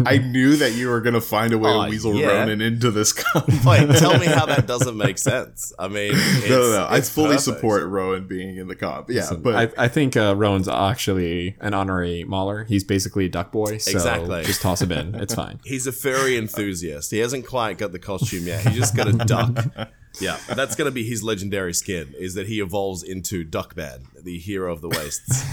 I knew that you were going to find a way to weasel Ronan into this combat. Wait, tell me how that doesn't make sense. I mean, it's, no. I fully support Rowan being in the comp. Yeah, listen, but I think Rowan's actually an honorary Mauler. He's basically a duck boy. So just toss him in. It's fine. He's a furry enthusiast. He hasn't quite got the costume yet. He just got a duck. Yeah, that's going to be his legendary skin, is that he evolves into Duckman, the hero of the wastes.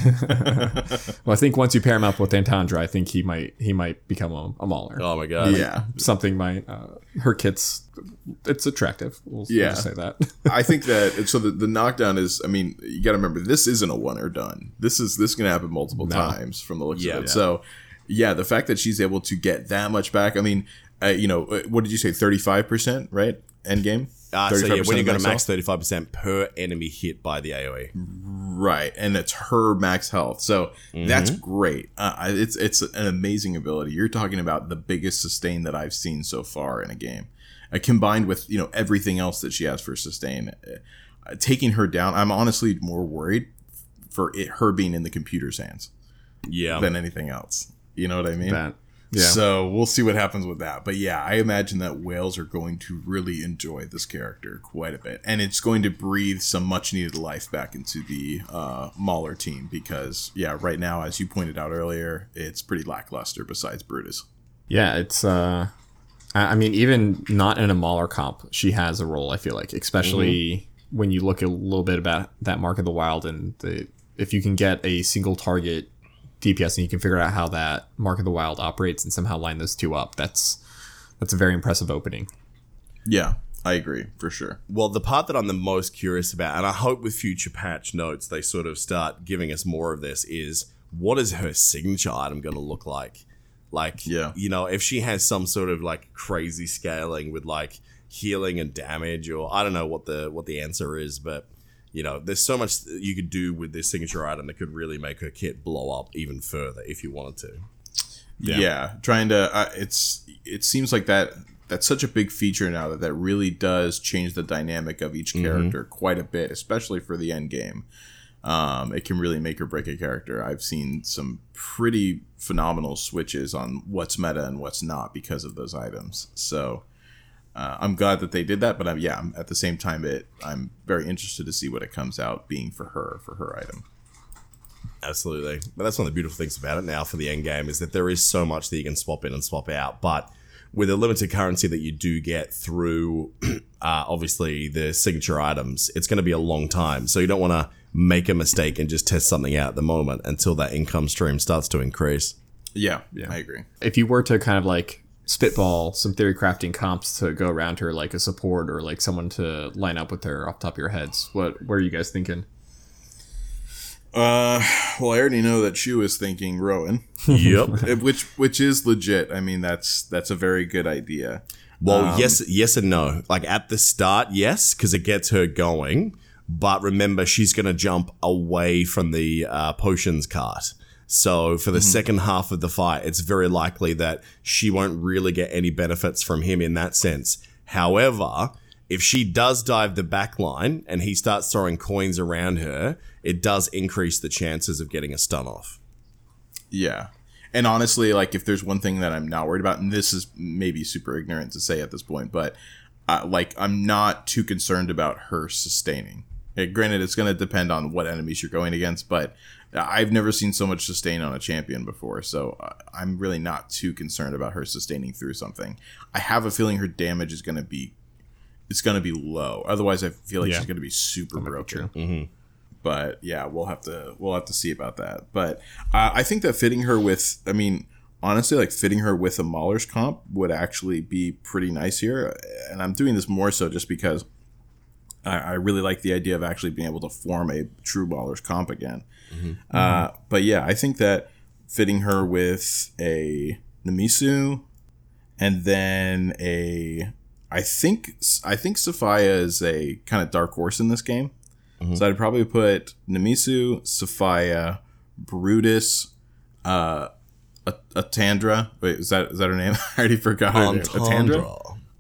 Well, I think once you pair him up with Antandra, I think he might become a Mauler. Oh, my God. Yeah. Something might... her kit's... It's attractive. We'll just say that. I think that... So the knockdown is... I mean, you got to remember, this isn't a one or done. This is going to happen multiple times from the looks of it. Yeah. So, yeah, the fact that she's able to get that much back... I mean, what did you say? 35%, right? Endgame? So yeah, when you got a max 35% per enemy hit by the AoE. Right, and it's her max health. So that's great. It's an amazing ability. You're talking about the biggest sustain that I've seen so far in a game. Combined with, you know, everything else that she has for sustain. Taking her down, I'm honestly more worried for her being in the computer's hands. Yeah. Than anything else. You know what I mean? That. Yeah. So we'll see what happens with that. But yeah, I imagine that whales are going to really enjoy this character quite a bit. And it's going to breathe some much needed life back into the Mauler team because, yeah, right now, as you pointed out earlier, it's pretty lackluster besides Brutus. Yeah, it's... I mean, even not in a Mauler comp, she has a role, I feel like, especially when you look a little bit about that Mark of the Wild and if you can get a single target DPS and you can figure out how that Mark of the Wild operates and somehow line those two up, that's a very impressive opening. Yeah, I agree, for sure. Well, the part that I'm the most curious about, and I hope with future patch notes they sort of start giving us more of this, is what is her signature item going to look like? Like, yeah. You know, if she has some sort of like crazy scaling with like healing and damage, or I don't know what the answer is, but you know, there's so much you could do with this signature item that could really make her kit blow up even further if you wanted to. Yeah, trying to it seems like that's such a big feature now that really does change the dynamic of each character quite a bit, especially for the end game. It can really make or break a character. I've seen some pretty phenomenal switches on what's meta and what's not because of those items. So I'm glad that they did that, but I'm at the same time, I'm very interested to see what it comes out being for her item. Absolutely. But that's one of the beautiful things about it now for the end game is that there is so much that you can swap in and swap out, but with the limited currency that you do get through, obviously, the signature items, it's going to be a long time. So you don't want to make a mistake and just test something out at the moment until that income stream starts to increase. Yeah, I agree. If you were to kind of like spitball some theory crafting comps to go around her, like a support or like someone to line up with her off the top of your heads, what are you guys thinking? Well, I already know that Shu is thinking Rowan. Yep. Which is legit. I mean, that's a very good idea. Well, yes and no. Like at the start, yes, because it gets her going. But remember, she's going to jump away from the potions cart. So for the second half of the fight, it's very likely that she won't really get any benefits from him in that sense. However, if she does dive the back line and he starts throwing coins around her, it does increase the chances of getting a stun off. Yeah. And honestly, like if there's one thing that I'm not worried about, and this is maybe super ignorant to say at this point, but like I'm not too concerned about her sustaining. Granted, it's going to depend on what enemies you're going against, but I've never seen so much sustain on a champion before, so I'm really not too concerned about her sustaining through something. I have a feeling her damage is going to be... It's going to be low. Otherwise, I feel like she's going to be super broken. But yeah, we'll have to see about that. But I think that fitting her with, I mean, honestly, like fitting her with a Mauler's comp would actually be pretty nice here. And I'm doing this more so just because I really like the idea of actually being able to form a true Mauler's comp again. But yeah, I think that fitting her with a Namisu and then a... I think Sophia is a kind of dark horse in this game. So I'd probably put Namisu, Sophia, Brutus, Antandra. Wait, is that her name? I already forgot her name.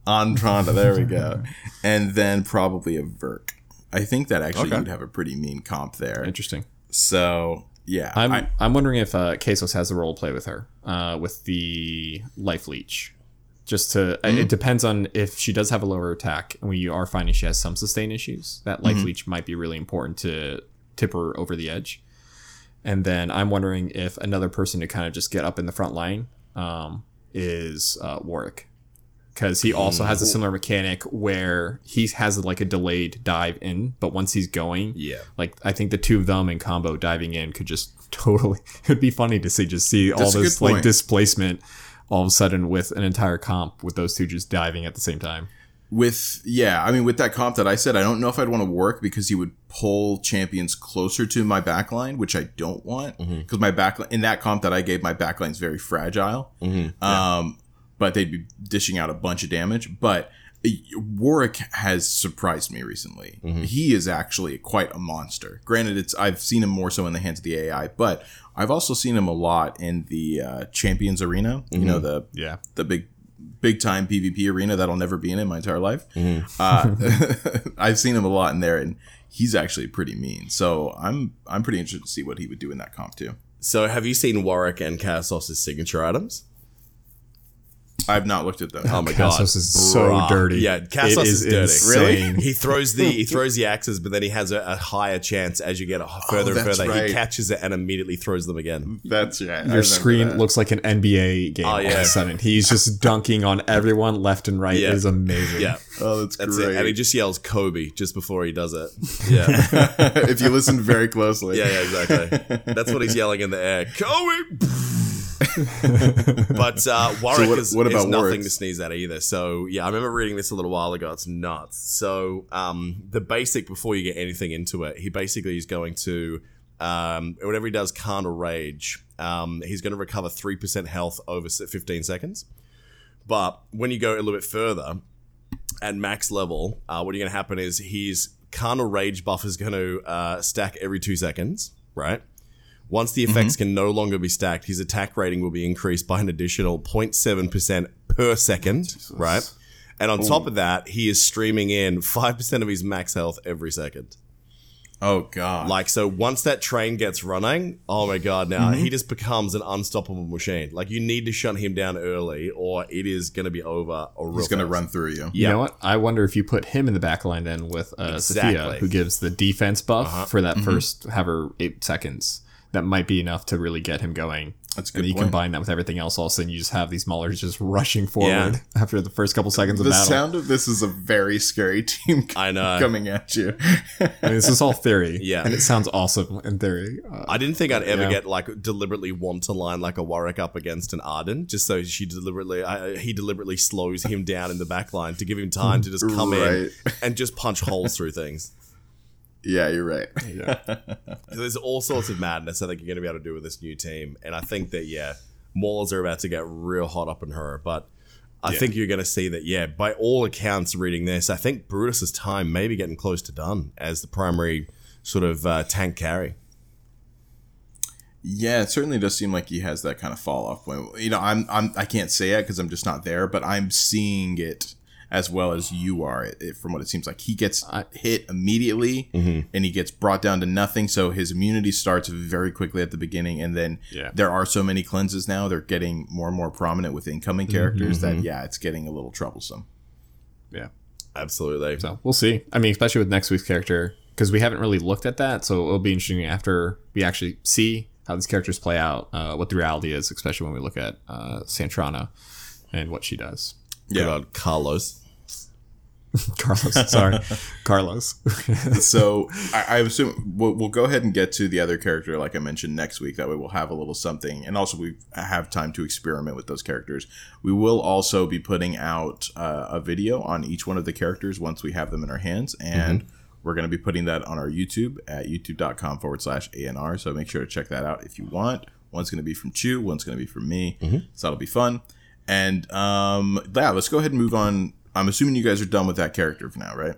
Antandra. There we go. And then probably a Virk. I think that actually you'd have a pretty mean comp there. Interesting. So yeah, I'm wondering if Kassos has a role to play with her with the life leech. Just to, it depends on if she does have a lower attack and we are finding she has some sustain issues. That life leech might be really important to tip her over the edge. And then I'm wondering if another person to kind of just get up in the front line is Warwick. Because he also has a similar mechanic where he has like a delayed dive in, but once he's going, like I think the two of them in combo diving in could just totally, it would be funny to see, all this like displacement all of a sudden with an entire comp with those two just diving at the same time. With that comp that I said, I don't know if I'd want to work because he would pull champions closer to my backline, which I don't want because my backline in that comp that I gave, my backline's very fragile. But they'd be dishing out a bunch of damage. But Warwick has surprised me recently. Mm-hmm. He is actually quite a monster. Granted, I've seen him more so in the hands of the AI, but I've also seen him a lot in the Champions Arena. Mm-hmm. You know, the big time PvP arena that'll never be in my entire life. Mm-hmm. I've seen him a lot in there, and he's actually pretty mean. So I'm pretty interested to see what he would do in that comp too. So have you seen Warwick and Kassos' signature items? I've not looked at them. Oh my god, Kassos is so dirty. Yeah, Kassos is dirty. Insane. Really? He throws the axes, but then he has a higher chance as you get further and further. Right. He catches it and immediately throws them again. That's right. Your screen looks like an NBA game all of a sudden. He's just dunking on everyone left and right. Yeah. It is amazing. Yeah. Oh, that's great. It. And he just yells Kobe just before he does it. Yeah. If you listen very closely. Yeah, exactly. That's what he's yelling in the air. Kobe. But Warwick is nothing to sneeze at either. So yeah, I remember reading this a little while ago. It's nuts. So the basic, before you get anything into it, he basically is going to whenever he does Carnal Rage, he's going to recover 3% health over 15 seconds. But when you go a little bit further at max level, what's going to happen is his Carnal Rage buff is going to stack every 2 seconds, right? Once the effects can no longer be stacked, his attack rating will be increased by an additional 0.7% per second, right? And on top of that, he is streaming in 5% of his max health every second. Oh, God. Like, so once that train gets running, oh, my God, now he just becomes an unstoppable machine. Like, you need to shut him down early or it is going to be over. He's going to run through you. You know what? I wonder if you put him in the back line then with Sophia, who gives the defense buff for that first, however, 8 seconds. That might be enough to really get him going. That's a good point. And you combine that with everything else, all of a sudden you just have these Maulers just rushing forward after the first couple seconds of battle. The sound of this is a very scary team coming at you. I mean, this is all theory. Yeah. And it sounds awesome in theory. I didn't think I'd ever get, like, deliberately want to line, like, a Warwick up against an Arden, just so he deliberately slows him down in the back line to give him time to just come in and just punch holes through things. Yeah, you're right. Yeah. So there's all sorts of madness I think you're going to be able to do with this new team. And I think that, Maulers are about to get real hot up in her. But I think you're going to see that, by all accounts reading this, I think Brutus' time may be getting close to done as the primary sort of tank carry. Yeah, it certainly does seem like he has that kind of fall off point. You know, I can't say it because I'm just not there, but I'm seeing it. As well as you are, from what it seems like. He gets hit immediately, and he gets brought down to nothing, so his immunity starts very quickly at the beginning, and then there are so many cleanses now, they're getting more and more prominent with incoming characters that, it's getting a little troublesome. Yeah, absolutely. So we'll see. I mean, especially with next week's character, because we haven't really looked at that, so it'll be interesting after we actually see how these characters play out, what the reality is, especially when we look at Santrana and what she does. Yeah, about Carlos. Carlos. So I assume we'll go ahead and get to the other character like I mentioned next week. That way we'll have a little something, and also we have time to experiment with those characters. We will also be putting out a video on each one of the characters once we have them in our hands, and we're going to be putting that on our YouTube at youtube.com/ANR. So make sure to check that out if you want. One's going to be from Chew, one's going to be from me, so that'll be fun. And let's go ahead and move on. I'm assuming you guys are done with that character for now, right?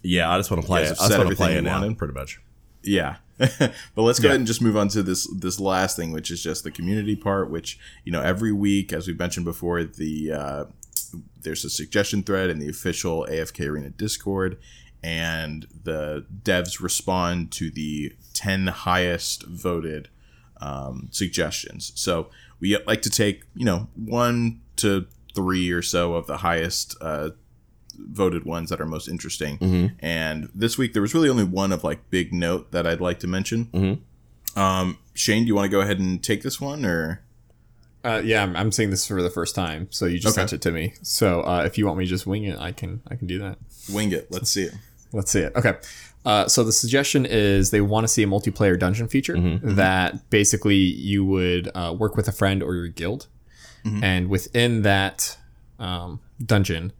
Yeah, I just want to play it. I just want to play it now, pretty much. Yeah. But let's go ahead and just move on to this last thing, which is just the community part, which, you know, every week, as we mentioned before, there's a suggestion thread in the official AFK Arena Discord, and the devs respond to the 10 highest voted suggestions. So we like to take, you know, 1 to 3 or so of the highest voted ones that are most interesting. And this week there was really only one of like big note that I'd like to mention. Shane, do you want to go ahead and take this one, or? I'm seeing this for the first time, so you just sent it to me. So if you want me to just wing it, I can do that. Wing it. Let's see it. Okay. So the suggestion is they want to see a multiplayer dungeon feature that basically you would work with a friend or your guild. And within that dungeon,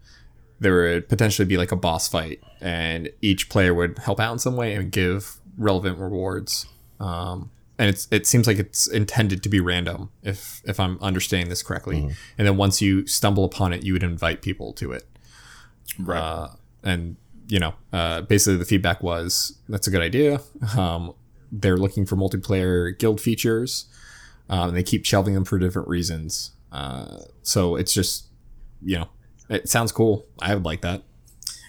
there would potentially be like a boss fight, and each player would help out in some way and give relevant rewards. And it seems like it's intended to be random, if I'm understanding this correcly. And then once you stumble upon it, you would invite people to it. Right. And, you know, basically the feedback was, that's a good idea. They're looking for multiplayer guild features, and they keep shelving them for different reasons. So it's just, you know, it sounds cool. I would like that.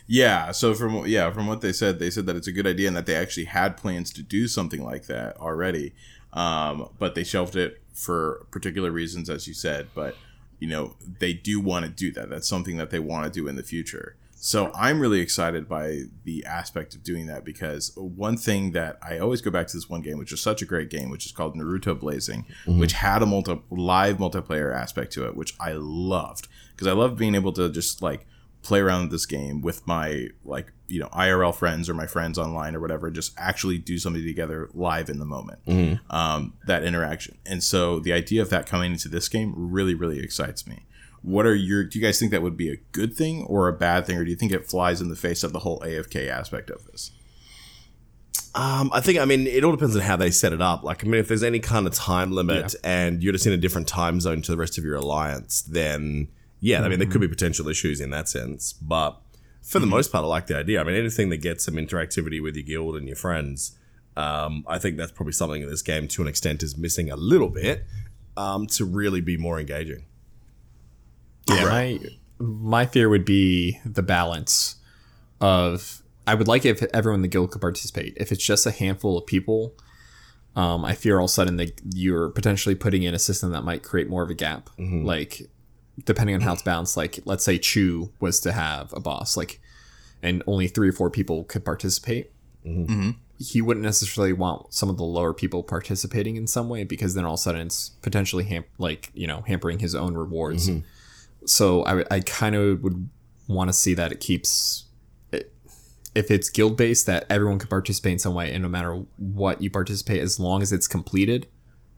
Yeah. So from what they said that it's a good idea and that they actually had plans to do something like that already. But they shelved it for particular reasons, as you said. But, you know, they do want to do that. That's something that they want to do in the future. So I'm really excited by the aspect of doing that, because one thing that I always go back to this one game, which is such a great game, which is called Naruto Blazing, mm-hmm. which had a live multiplayer aspect to it, which I loved, because I love being able to just like play around with this game with my, like, you know, IRL friends or my friends online or whatever, just actually do something together live in the moment, mm-hmm. That interaction. And so the idea of that coming into this game really, really excites me. What are your, do you guys think that would be a good thing or a bad thing? Or do you think it flies in the face of the whole AFK aspect of this? I mean, it all depends on how they set it up. Like, I mean, if there's any kind of time limit and you're just in a different time zone to the rest of your alliance, then I mean, there could be potential issues in that sense. But for the most part, I like the idea. I mean, anything that gets some interactivity with your guild and your friends, I think that's probably something that this game, to an extent, is missing a little bit, to really be more engaging. Yeah, right. My fear would be the balance of, I would like it if everyone in the guild could participate. If it's just a handful of people, I fear all of a sudden that you're potentially putting in a system that might create more of a gap. Mm-hmm. Like, depending on how it's balanced, like let's say Chew was to have a boss, like, and only 3 or 4 people could participate. Mm-hmm. He wouldn't necessarily want some of the lower people participating in some way, because then all of a sudden it's potentially hampering his own rewards. Mm-hmm. So I kind of would want to see that it keeps it, if it's guild based, that everyone can participate in some way, and no matter what you participate, as long as it's completed,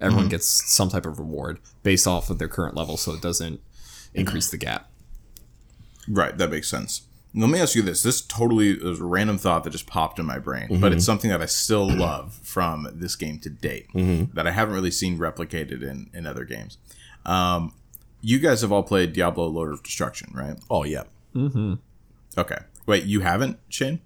everyone mm-hmm. gets some type of reward based off of their current level, so it doesn't increase the gap. Right, that makes sense. Let me ask you this. This totally is a random thought that just popped in my brain, mm-hmm. but it's something that I still love from this game to date, mm-hmm. that I haven't really seen replicated in other games. You guys have all played Diablo Lord of Destruction, right? Oh, yeah. Mm-hmm. Okay. Wait, you haven't, Shane?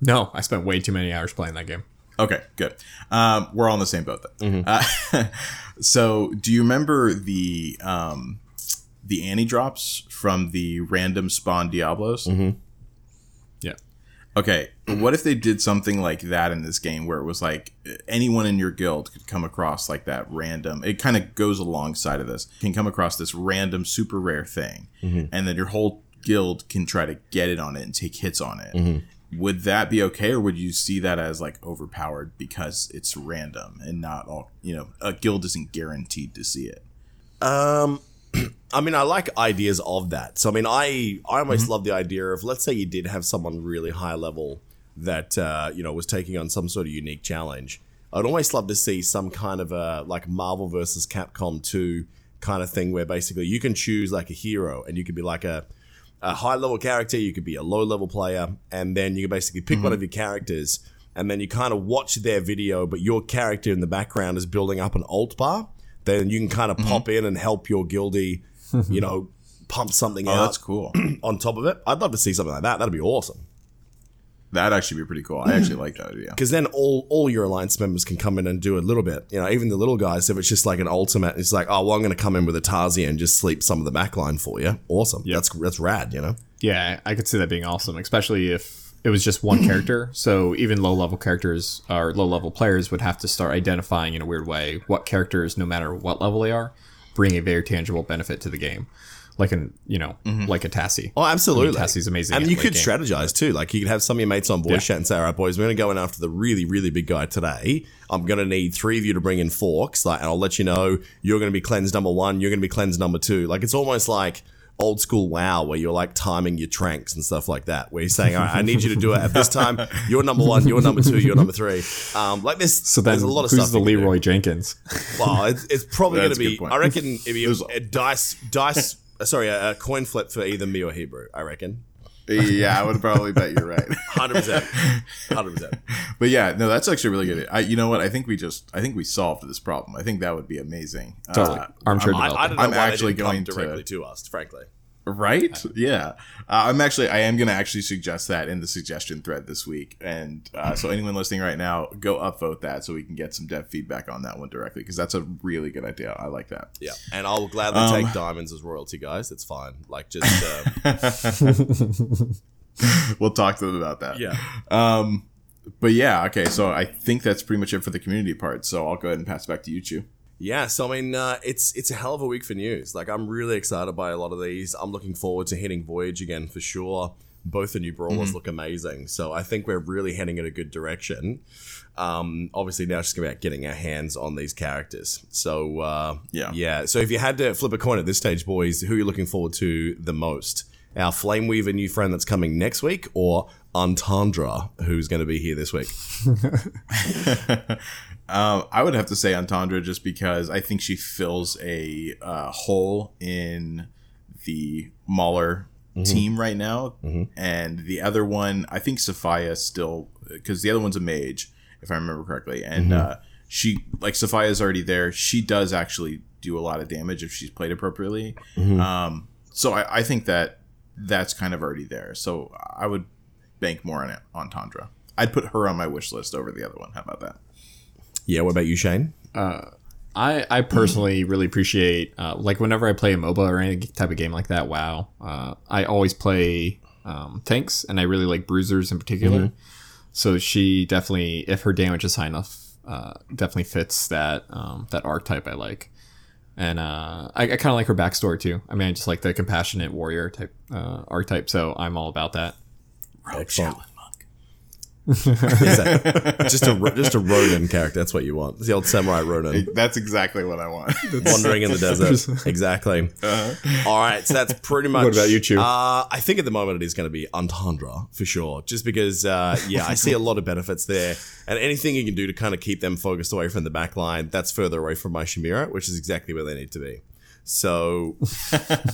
No, I spent way too many hours playing that game. Okay, good. We're all in the same boat, then. Mm-hmm. So do you remember the Annie drops from the random spawn Diablos? Mm-hmm. Yeah. Okay. What if they did something like that in this game, where it was like anyone in your guild could come across like that random, it kind of goes alongside of this, can come across this random super rare thing, mm-hmm. and then your whole guild can try to get it on it and take hits on it. Mm-hmm. Would that be okay? Or would you see that as like overpowered because it's random and not all, you know, a guild isn't guaranteed to see it? I mean, I like ideas of that. So, I mean, I almost mm-hmm. love the idea of, let's say you did have someone really high level that, you know, was taking on some sort of unique challenge. I'd almost love to see some kind of a, like, Marvel versus Capcom 2 kind of thing, where basically you can choose like a hero, and you could be like a high level character, you could be a low level player, and then you can basically pick mm-hmm. one of your characters, and then you kind of watch their video, but your character in the background is building up an alt bar. Then you can kind of mm-hmm. pop in and help your guildie, you know, pump something out. Oh, that's cool. On top of it, I'd love to see something like that. That'd be awesome. That'd actually be pretty cool. I actually like that idea. Because then all your alliance members can come in and do a little bit. You know, even the little guys, if it's just like an ultimate, it's like, oh, well, I'm going to come in with a Tassie and just sleep some of the backline for you. Awesome. Yep. That's rad, you know? Yeah, I could see that being awesome, especially if it was just one character. So even low-level characters or low-level players would have to start identifying in a weird way what characters, no matter what level they are, bring a very tangible benefit to the game. Like an, you know, mm-hmm. like a Tassie. Oh, absolutely. I mean, Tassie's amazing. And you could strategize too. Like, you could have some of your mates on voice chat and say, all right, boys, we're going to go in after the really, really big guy today. I'm going to need 3 of you to bring in forks. Like, and I'll let you know you're going to be cleanse number 1. You're going to be cleanse number 2. Like, it's almost like old school WoW, where you're like timing your tranks and stuff like that, where you're saying, all right, I need you to do it at this time. You're number 1, you're number 2, you're number 3. Like this, so there's a lot of stuff. Who's the Leroy Jenkins? Well, it's probably going to be, I reckon, it'd be a dice. Sorry, a coin flip for either me or Hebrew, I reckon. Yeah, I would probably bet you're right. 100%. But yeah, no, that's actually really good. You know what? I think we solved this problem. I think that would be amazing. Totally. Armchair development. I don't know why they didn't come directly to us, frankly. Right? Yeah. I am going to actually suggest that in the suggestion thread this week. And so anyone listening right now, go upvote that so we can get some dev feedback on that one directly, because that's a really good idea. I like that. Yeah. And I'll gladly take diamonds as royalty, guys. It's fine. Like, just... We'll talk to them about that. Yeah. But yeah, okay. So I think that's pretty much it for the community part. So I'll go ahead and pass it back to you, Chew. Yeah, so I mean, it's a hell of a week for news. Like, I'm really excited by a lot of these. I'm looking forward to hitting Voyage again for sure. Both the new brawlers look amazing. So I think we're really heading in a good direction. Obviously, now it's just about getting our hands on these characters. So, yeah. So if you had to flip a coin at this stage, boys, who are you looking forward to the most? Our Flameweaver new friend that's coming next week, or Antandra, who's going to be here this week? I would have to say Antandra, just because I think she fills a hole in the Mauler team right now. Mm-hmm. And the other one, I think Sophia still, because the other one's a mage, if I remember correctly. And she, like, Sophia's already there. She does actually do a lot of damage if she's played appropriately. Mm-hmm. So I think that that's kind of already there. So I would bank more on it, on Antandra. I'd put her on my wish list over the other one. How about that? Yeah, what about you, Shane? I personally really appreciate, like, whenever I play a MOBA or any type of game like that, WoW, I always play tanks, and I really like bruisers in particular. Mm-hmm. So she definitely, if her damage is high enough, definitely fits that that archetype I like. And I kind of like her backstory, too. I mean, I just like the compassionate warrior type archetype, so I'm all about that. Excellent. just a Ronin character. That's what you want. It's the old samurai Ronin. That's exactly what I want. Wandering in the desert. Exactly. Uh-huh. All right. So that's pretty much. What about you, Chew? I think at the moment it is going to be Antandra for sure. Just because, I see a lot of benefits there, and anything you can do to kind of keep them focused away from the back line, that's further away from my Shemira, which is exactly where they need to be. So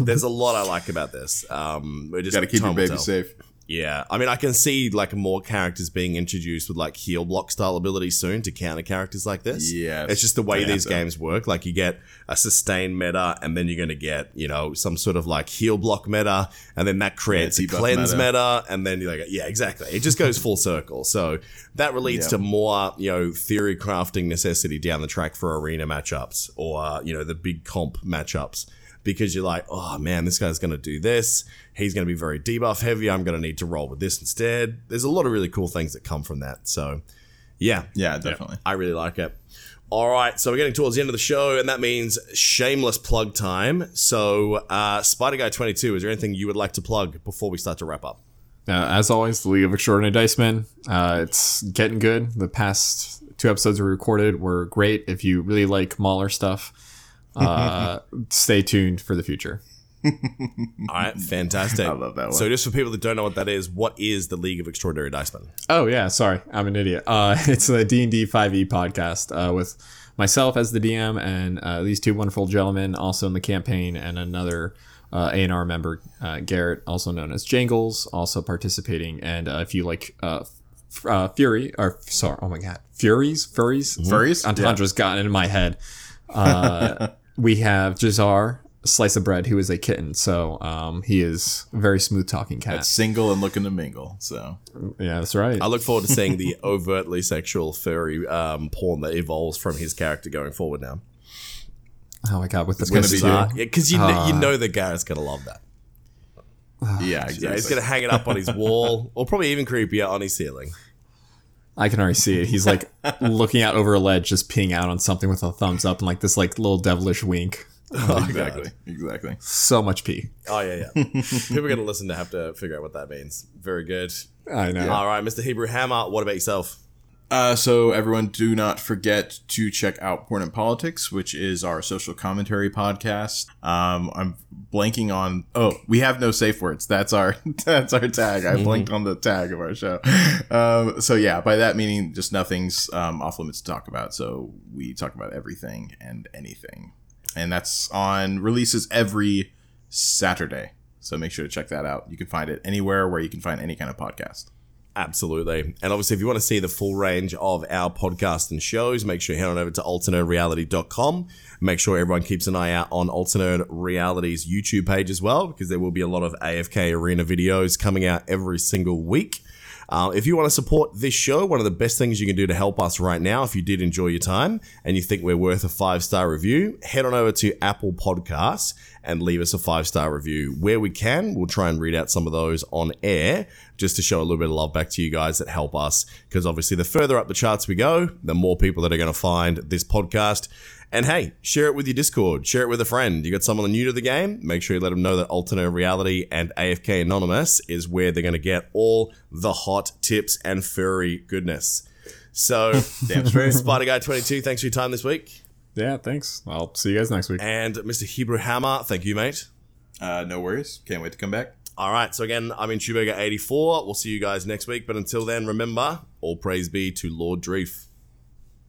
there's a lot I like about this. We just got to keep your baby safe. Yeah, I mean, I can see, like, more characters being introduced with, like, heal block style abilities soon to counter characters like this. Yeah, it's just the way these games work. Like, you get a sustained meta, and then you're going to get, you know, some sort of, like, heal block meta, and then that creates a cleanse meta, and then you're like, yeah, exactly. It just goes full circle. So that leads to more, you know, theory crafting necessity down the track for arena matchups or, you know, the big comp matchups. Because you're like, oh man, this guy's going to do this. He's going to be very debuff heavy. I'm going to need to roll with this instead. There's a lot of really cool things that come from that. So, yeah. Yeah, definitely. I really like it. All right, so we're getting towards the end of the show, and that means shameless plug time. So, SpiderGuy22, is there anything you would like to plug before we start to wrap up? As always, the League of Extraordinary Dice Men. It's getting good. The past two episodes we recorded were great. If you really like Mauler stuff, stay tuned for the future. All right, fantastic. I love that one. So just for people that don't know what that is, what is the League of Extraordinary Dice Men? Oh yeah, sorry, I'm an idiot. It's a D&D 5e podcast with myself as the DM and these two wonderful gentlemen also in the campaign, and another A&R member, Garrett, also known as Jangles, also participating. And if you like Furies? Antandra's gotten in my head. We have Jazar, Slice of Bread, who is a kitten. So he is a very smooth-talking cat. That's single and looking to mingle. So yeah, that's right. I look forward to seeing the overtly sexual furry porn that evolves from his character going forward now. Oh, my God. With this going to be because you know that Garrett's going to love that. Yeah, exactly. Yeah, he's going to hang it up on his wall, or probably even creepier, on his ceiling. I can already see it. He's like looking out over a ledge, just peeing out on something with a thumbs up and like this like little devilish wink. Oh, exactly. So much pee. Oh, yeah. People are going to listen to have to figure out what that means. Very good. I know. All right, Mr. Hebrew Hammer, what about yourself? So everyone, do not forget to check out Porn and Politics, which is our social commentary podcast. I'm blanking on. Oh, we have no safe words. That's our tag. I blanked on the tag of our show. So yeah, by that meaning, just nothing's off limits to talk about. So we talk about everything and anything, and that's on releases every Saturday. So make sure to check that out. You can find it anywhere where you can find any kind of podcast. Absolutely. And obviously, if you want to see the full range of our podcast and shows, make sure you head on over to alternatereality.com. Make sure everyone keeps an eye out on Alternate Reality's YouTube page as well, because there will be a lot of AFK Arena videos coming out every single week. If you want to support this show, one of the best things you can do to help us right now, if you did enjoy your time and you think we're worth a 5-star review, head on over to Apple Podcasts and leave us a 5-star review. Where we can, we'll try and read out some of those on air just to show a little bit of love back to you guys that help us, because obviously the further up the charts we go, the more people that are going to find this podcast. And hey, share it with your Discord. Share it with a friend. You got someone new to the game, make sure you let them know that Alternate Reality and AFK Anonymous is where they're going to get all the hot tips and furry goodness. So, SpiderGuy22, thanks for your time this week. Yeah, thanks. I'll see you guys next week. And Mr. Hebrew Hammer, thank you, mate. No worries. Can't wait to come back. All right. So, again, I'm in Chewburger84. We'll see you guys next week. But until then, remember, all praise be to Lord Dreef.